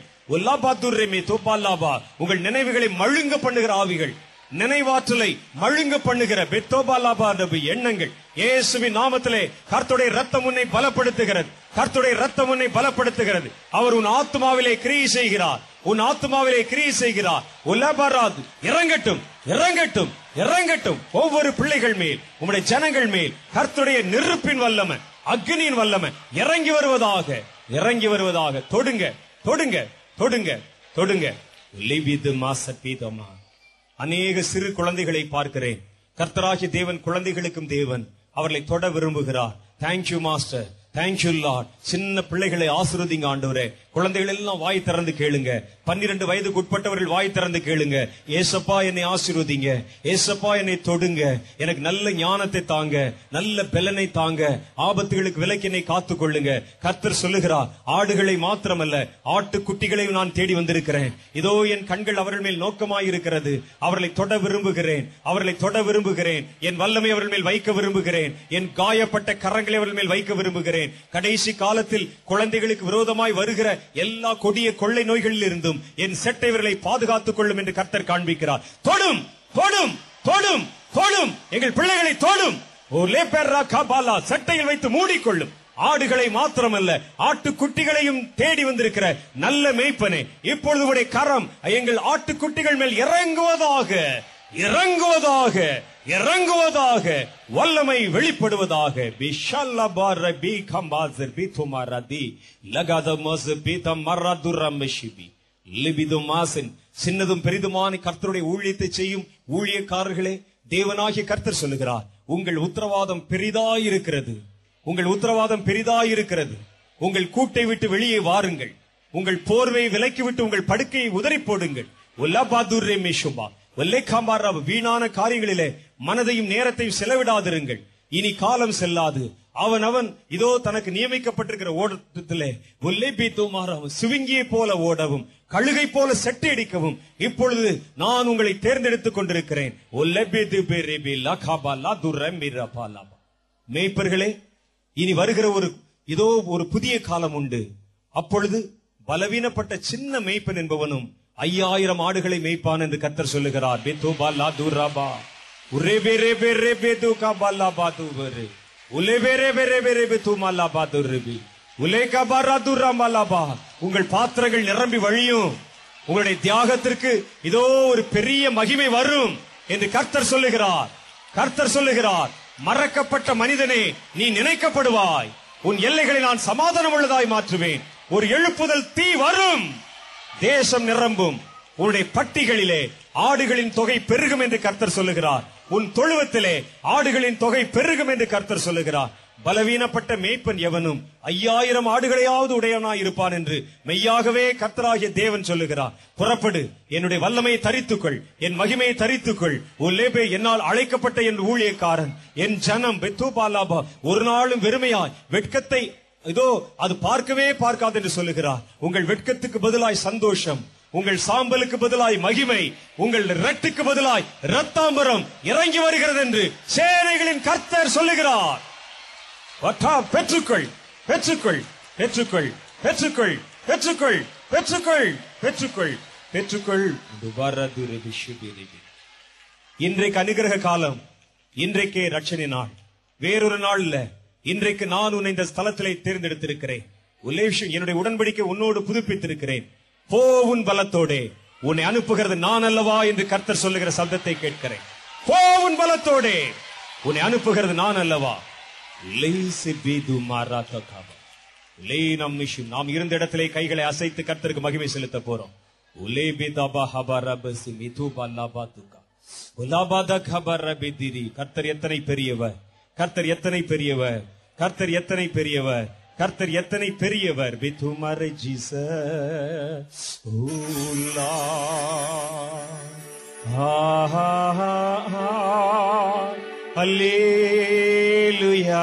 உங்கள் நினைவுகளை மழுங்க பண்ணுகிற ஆவிகள், நினைவாற்றலை மழுங்க பண்ணுகிற எண்ணங்கள் இயேசுவின் நாமத்திலே கர்த்தருடைய இரத்தம் உன்னை பலப்படுத்துகிறது. கர்த்தருடைய இரத்தம் உன்னை பலப்படுத்துகிறது. அவர் உன் ஆத்மாவிலே கிரியை செய்கிறார். உன் ஆத்மாவிலே கிரியை செய்கிறார். உலபாராது இறங்கட்டும், இறங்கட்டும், இறங்கட்டும் ஒவ்வொரு பிள்ளைகள் மேல், உம்முடைய ஜனங்கள் மேல் கர்த்தருடைய நெருப்பின் வல்லமை, அக்னியின் வல்லமை இறங்கி வருவதாக, இறங்கி வருவதாக. தொடுங்க, தொடுங்க, தொடுங்க, தொடுங்க. அநேக சிறு குழந்தைகளை பார்க்கிறேன். கர்த்தராகி தேவன் குழந்தைகளுக்கும் தேவன் அவர்களை தொட விரும்புகிறார். Thank you master, thank you Lord. சின்ன பிள்ளைகளை ஆசீர்வதிங்க ஆண்டவரே. குழந்தைகள் எல்லாம் வாய் திறந்து கேளுங்க. 12 வயதுக்கு உட்பட்டவர்கள் வாய் திறந்து கேளுங்க. ஏசப்பா என்னை ஆசீர்வதிங்க, ஏசப்பா என்னை தொடுங்க, எனக்கு நல்ல ஞானத்தை தாங்க, நல்ல பலனை தாங்க, ஆபத்துகளுக்கு விலக்கினை காத்துக் கொள்ளுங்க. கர்த்தர் சொல்லுகிறார், ஆடுகளை மாத்திரமல்ல ஆட்டுக்குட்டிகளையும் நான் தேடி வந்திருக்கிறேன். இதோ என் கண்கள் அவர்கள் மேல் நோக்கமாயிருக்கிறது. அவர்களை தொட விரும்புகிறேன், அவர்களை தொட விரும்புகிறேன். என் வல்லமை அவர்கள் மேல் வைக்க விரும்புகிறேன். என் காயப்பட்ட கரங்களை அவர்கள் மேல் வைக்க விரும்புகிறேன். கடைசி காலத்தில் குழந்தைகளுக்கு விரோதமாய் வருகிற எல்லா கொடிய கொள்ளை நோய்களில் இருந்தும் என் செட்டைவர்களை பாதுகாத்துக் கொள்ளும் என்று கர்த்தர் காண்பிக்கிறார். தொடும், தொடும், தொடும், தொடும். எங்கள் பிள்ளைகளை தொடும். சட்டையில் வைத்து மூடிக்கொள்ளும். ஆடுகளை மாத்திரமல்ல ஆட்டுக்குட்டிகளையும் தேடி வந்திருக்கிற நல்ல மேய்ப்பனே, இப்பொழுது கரம் எங்கள் ஆட்டுக்குட்டிகள் மேல் இறங்குவதாக, இறங்குவதாக, இறங்குவதாக, வல்லமை வெளிப்படுவதாக. சின்னதும் பெரிதுமான கர்த்தருடைய ஊழியத்தை செய்யும் ஊழியக்காரர்களே, தேவனாகிய கர்த்தர் சொல்லுகிறார், உங்கள் உத்தரவாதம் பெரிதாயிருக்கிறது, உங்கள் உத்தரவாதம் பெரிதாயிருக்கிறது. உங்கள் கூட்டை விட்டு வெளியே வாருங்கள், உங்கள் போர்வையை விலக்கிவிட்டு உங்கள் படுக்கையை உதறி போடுங்கள். வீணான காரியங்களிலே மனதையும் நேரத்தையும் செலவிடாதிருங்கள். இனி காலம் செல்லாது. அவன் அவன் இதோ தனக்கு நியமிக்கப்பட்டிருக்கிற ஓட்டத்திலே சிவிங்கியை போல ஓடவும், கழுகை போல செட்டை அடிக்கவும் இப்பொழுது நான் உங்களை தேர்ந்தெடுத்துக் கொண்டிருக்கிறேன். மேய்ப்பர்களே, இனி வருகிற இதோ ஒரு புதிய காலம் உண்டு. அப்பொழுது பலவீனப்பட்ட சின்ன மேய்ப்பன் என்பவனும் 5000 ஆடுகளை மேய்ப்பான் என்று கர்த்தர் சொல்லுகிறார். உங்கள் பாத்திரங்கள் நிரம்பி வழியும். உங்களுடைய தியாகத்திற்கு இதோ ஒரு பெரிய மகிமை வரும் என்று கர்த்தர் சொல்லுகிறார். கர்த்தர் சொல்லுகிறார், மறக்கப்பட்ட மனிதனே நீ நினைக்கப்படுவாய். உன் எல்லைகளை நான் சமாதானம் உள்ளதாய் மாற்றுவேன். ஒரு எழுப்புதல் தீ வரும். தேசம் நிரம்பும். உன்னுடைய பட்டிகளிலே ஆடுகளின் தொகை பெருகும் என்று கர்த்தர் சொல்லுகிறார். உன் தொழுவத்திலே ஆடுகளின் தொகை பெருகும் என்று கர்த்தர் சொல்லுகிறார். பலவீனப்பட்ட மேய்ப்பன் எவனும் 5000 ஆடுகளையாவது உடையவனாய் இருப்பான் என்று மெய்யாகவே கர்த்தராகிய தேவன் சொல்லுகிறார். புறப்படு, என்னுடைய வல்லமையை தரித்துக்கொள், என் மகிமையை தரித்துக்கொள். உள்ளேபே என்னால் அழைக்கப்பட்ட என் ஊழியக்காரன், என் ஜனம் பெத்தூபாலாபா ஒரு நாளும் வெறுமையாய் வெட்கத்தை இதோ அது பார்க்கவே பார்க்காது என்று சொல்லுகிறார். உங்கள் வெட்கத்துக்கு பதிலாய் சந்தோஷம், உங்கள் சாம்பலுக்கு பதிலாய் மகிமை, உங்கள் ரட்டுக்கு பதிலாய் இரத்தாம்பரம் இறங்கி வருகிறது என்று சேனைகளின் கர்த்தர் சொல்லுகிறார். பெற்றுக்கொள், பெற்றுக்கொள், பெற்றுக்கொள், பெற்றுக்கொள், பெற்றுக்கொள், பெற்றுக்கொள், பெற்றுக்கொள், பெற்றுக்கொள். இன்றைக்கு அனுகிரக காலம், இன்றைக்கே ரட்சணை நாள், வேறொரு நாள் இல்ல. இன்றைக்கு நான் உன்னை இந்த ஸ்தலத்திலே தேர்ந்தெடுத்திருக்கிறேன். என்னுடைய உடன்படிக்கை உன்னோடு புதுப்பித்திருக்கிறேன். போ, உன் பலத்தோடே உன்னை அனுப்புகிறது நான் அல்லவா என்று கர்த்தர் சொல்லுகிற சப்தத்தை கேட்கிறேன். போ, உன் பலத்தோடே உன்னை அனுப்புகிறது நான் அல்லவா. நாம் இருந்த இடத்திலே கைகளை அசைத்து கர்த்தருக்கு மகிமை செலுத்த போறோம். கர்த்தர் எத்தனை பெரியவர், கர்த்தர் எத்தனை பெரியவர், கர்த்தர் எத்தனை பெரியவர், கர்த்தர் எத்தனை பெரியவர். வித்துமரை ஜீசஸ் ஊலா அல்லேலுயா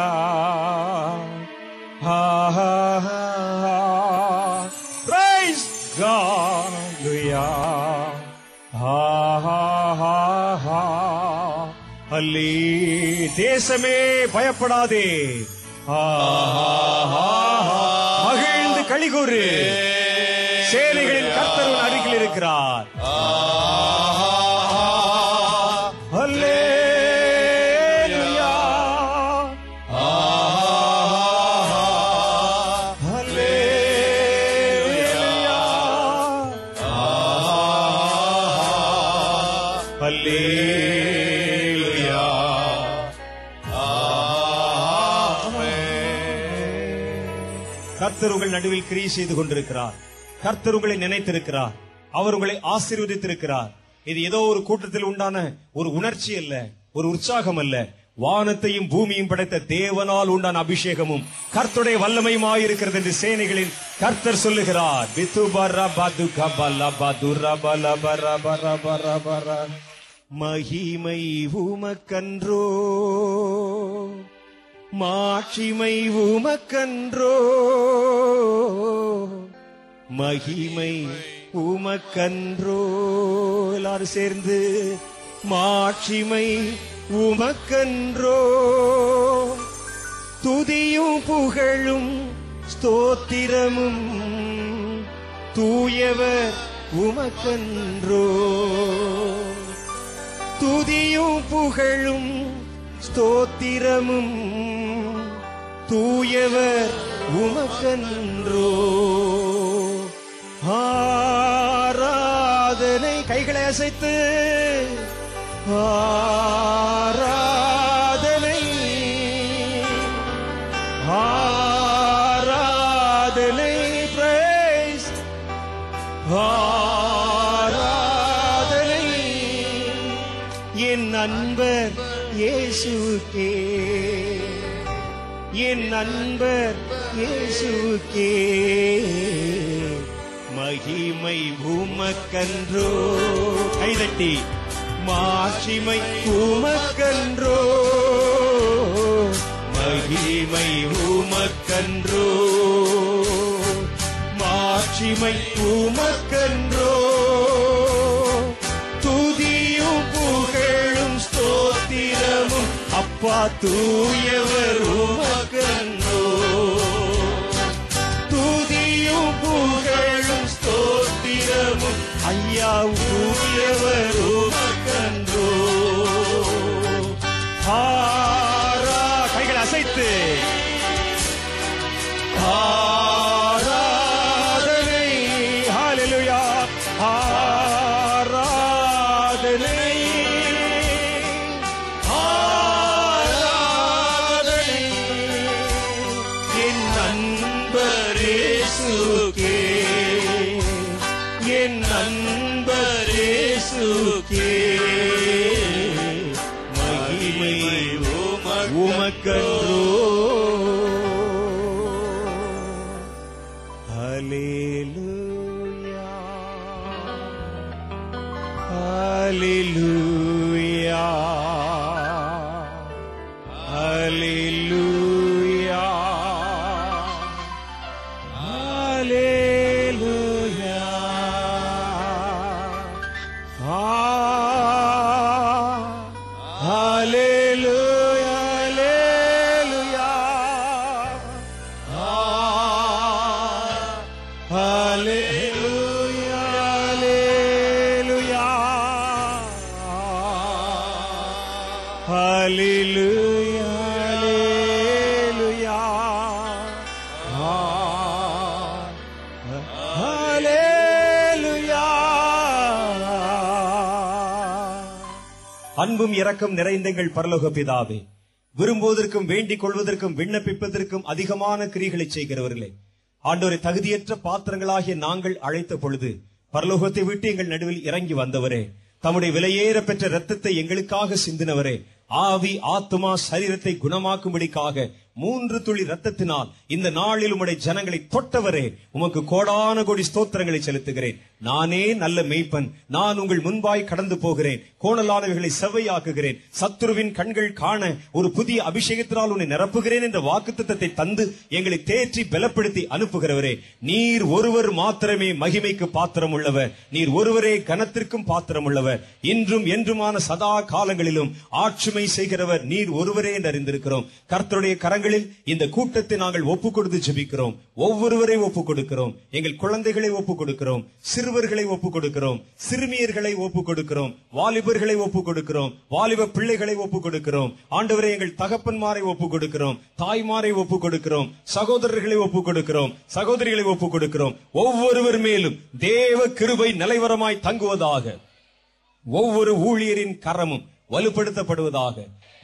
பிரைஸ் காலுயா அல்லே. தேசமே பயப்படாதே, மகிழ்ந்து களிகூறு, சேனைகளின் கர்த்தர் உன் அருகில் இருக்கிறார். கர்த்தர் உங்கள் நடுவில் கிரியை செய்து கொண்டிருக்கிறார். கர்த்தர் உங்களை நினைத்திருக்கிறார், அவர் உங்களை ஆசீர்வதித்திருக்கிறார். இது ஏதோ ஒரு கூட்டத்தில் உண்டான ஒரு உணர்ச்சி அல்ல, ஒரு உற்சாகம் அல்ல. வானத்தையும் பூமியும் படைத்த தேவனால் உண்டான அபிஷேகமும் கர்த்தருடைய வல்லமையுமாயிருக்கிறது என்று சேனைகளின் கர்த்தர் சொல்லுகிறார். மகிமை உமக்கன்றோ, மாட்சிமை உமக்கன்றோ, மகிமை உமக்கன்றோ. எல்லாரும் சேர்ந்து மாட்சிமை உமக்கன்றோ, துதியும் புகழும் ஸ்தோத்திரமும் தூயவர் உமக்கன்றோ, துதியும் புகழும் ஸ்தோத்திரமும் தூயவர் உமக்கன்றோ. ஆராதனை, கைகளை அசைத்து ஆராதனை ஆராதனை பிரைஸ் ஆராதனை என் அன்பர் இயேசுக்கே, என் அன்பர் இயேசுக்கே. மகிமை உமக்கன்றோ, கைதட்டி மாட்சிமை உமக்கன்றோ, மகிமை உமக்கன்றோ, மாட்சிமை உமக்கன்றோ, துதியும் புகழும் ஸ்தோத்திரமும் அப்பா தூயவர் உமக்கன்றோ, துதியும் புகழும் ஸ்தோத்திரமும் ஐயா தூயவர் உமக்கன்றோ. கைகள் அசைத்து ஆராதனை, ஹல்லேலூயா ஆராதனை. Hallelujah, Hallelujah, Hallelujah, Hallelujah, Hallelujah. அன்பும் இரக்கம் நிறைந்தங்கள் பரலோக பிதாவே, விரும்புவதற்கும் வேண்டிக் கொள்வதற்கும் விண்ணப்பிப்பதற்கும் அதிகமான கிரியைகளை செய்கிறவர்களே, ஆண்டவரை தகுதியற்ற பாத்திரங்களாகிய நாங்கள் அழைத்த பொழுது பரலோகத்தை விட்டு எங்கள் நடுவில் இறங்கி வந்தவரே, தம்முடைய விலையேற பெற்ற இரத்தத்தை எங்களுக்காக சிந்தினவரே, ஆவி ஆத்மா சரீரத்தை குணமாக்கும்படிக்காக 3 துளி ரத்தத்தினால் இந்த நாளில் உம்முடைய ஜனங்களை தொட்டவரே, உமக்கு கோடான கோடி ஸ்தோத்திரங்களை செலுத்துகிறேன். நானே நல்ல மேய்ப்பன், நான் உங்கள் முன்பாய் கடந்து போகிறேன், கோணலானவைகளை செவ்வையாக்குகிறேன், சத்துருவின் கண்கள் காண ஒரு புதிய அபிஷேகத்தினால் உன்னை நிரப்புகிறேன் என்ற வாக்குத்தத்தத்தை தந்து எங்களை தேற்றி பலப்படுத்தி அனுப்புகிறவரே, நீர் ஒருவர் மாத்திரமே மகிமைக்கு பாத்திரம் உள்ளவர், நீர் ஒருவரே கனத்திற்கும் பாத்திரம் உள்ளவர், இன்றும் என்றுமான சதா காலங்களிலும் ஆட்சிமை செய்கிறவர் நீர் ஒருவரே என்று அறிந்திருக்கிறோம். கர்த்தருடைய கரங்களில் இந்த கூட்டத்தை நாங்கள் ஒப்புக் கொடுத்து ஜெபிக்கிறோம். ஒவ்வொருவரை ஒப்புக் கொடுக்கிறோம், எங்கள் குழந்தைகளை ஒப்புக் கொடுக்கிறோம், சிறுவர்களை ஒப்புக் கொடுக்கிறோம், சிறுமியர்களை ஒப்புக் கொடுக்கிறோம், வாலிபர்களை ஒப்புக் கொடுக்கிறோம், வாலிப பிள்ளைகளை ஒப்புக் கொடுக்கிறோம். ஆண்டவரே, எங்கள் தகப்பன்மாரை ஒப்புக் கொடுக்கிறோம், தாய்மாரை ஒப்புக் கொடுக்கிறோம், சகோதரர்களை ஒப்புக் கொடுக்கிறோம், சகோதரிகளை ஒப்புக் கொடுக்கிறோம். ஒவ்வொருவர் மேலும் தேவ கிருபை நிலைவரமாய் தங்குவதாக, ஒவ்வொரு ஊழியரின் கரமும் வலுப்படுத்தப்படுவதாக.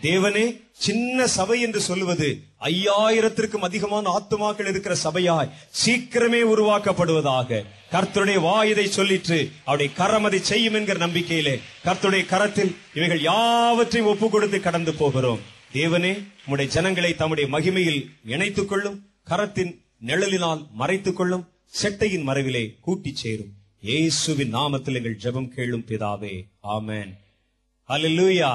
தேவனே, சின்ன சபை என்று சொல்லுவது 5000 அதிகமான ஆத்துமாக்கள் இருக்கிற சபையாய் சீக்கிரமே உருவாக்கப்படுவதாக. கர்த்தருடைய வாயதை சொல்லிற்று, அவருடைய கரம் அதை செய்யும் என்கிற நம்பிக்கையிலே கர்த்தருடைய கரத்தில் இவைகள் யாவற்றையும் ஒப்புக் கொடுத்து கடந்து போகிறோம். தேவனே, உம்முடைய ஜனங்களை தம்முடைய மகிமையில் இணைத்துக் கொள்ளும், கரத்தின் நிழலினால் மறைத்துக் கொள்ளும், செட்டையின் மறைவிலே கூட்டி சேரும். இயேசுவின் நாமத்தில் எங்கள் ஜெபம் கேளும் பிதாவே, ஆமென். Hallelujah.